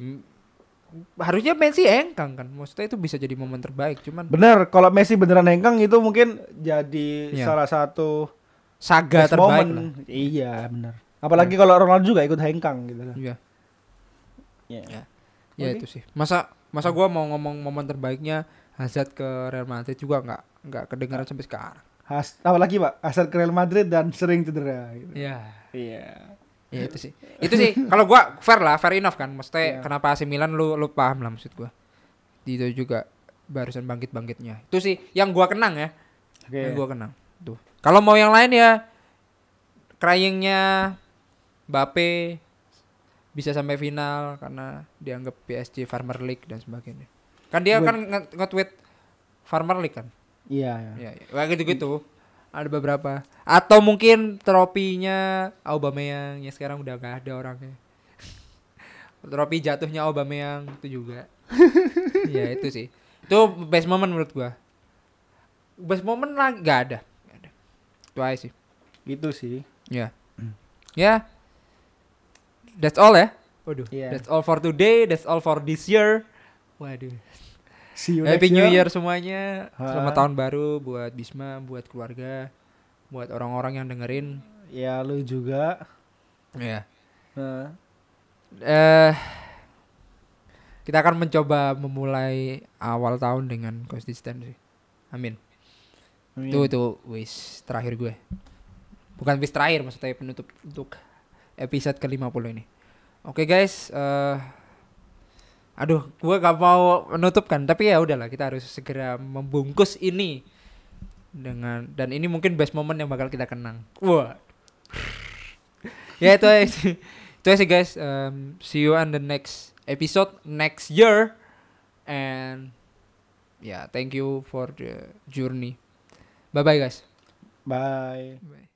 Harusnya Messi hengkang kan. Maksudnya itu bisa jadi momen terbaik. Cuman bener, kalau Messi beneran hengkang itu mungkin jadi salah satu saga terbaik lah. Iya bener. Apalagi kalau Ronaldo juga ikut hengkang gitu. Ya itu sih. Masa gue mau ngomong momen terbaiknya Hazard ke Real Madrid juga nggak kedengaran sampai sekarang. Apalagi Pak, Hazard ke Real Madrid dan sering cedera gitu. Iya itu sih. Kalau gua fair enough kan. Maksudnya kenapa AC Milan lu paham lah maksud gua. Itu juga barusan bangkit-bangkitnya. Itu sih yang gua kenang ya. Yang gua kenang. Tuh. Kalau mau yang lain ya cryingnya Mbappe bisa sampai final karena dianggap PSG Farmer League dan sebagainya. Kan dia kan nge-tweet Farmer League kan. Iya. Kayak gitu-gitu. Ada beberapa. Atau mungkin tropinya Aubameyang ya sekarang udah gak ada orangnya. Tropi jatuhnya Aubameyang itu juga. Ya itu sih. Itu best moment menurut gua. Best moment lah gak ada. Itu aja sih. Gitu sih. Ya. That's all ya. Waduh. That's all for today. That's all for this year. Waduh. Happy New Year semuanya. Selamat tahun baru buat Bisma, buat keluarga, buat orang-orang yang dengerin. Ya lu juga. Ya. Kita akan mencoba memulai awal tahun dengan konsistensi. Amin. Tuh wis terakhir gue. Bukan wis terakhir, maksudnya penutup untuk episode ke-50 ini. Oke guys, aduh, gue gak mau menutupkan, tapi ya udahlah, kita harus segera membungkus ini dengan, dan ini mungkin best moment yang bakal kita kenang. Wah, ya itu aja sih guys. See you on the next episode next year, and yeah, thank you for the journey. Bye bye guys. Bye.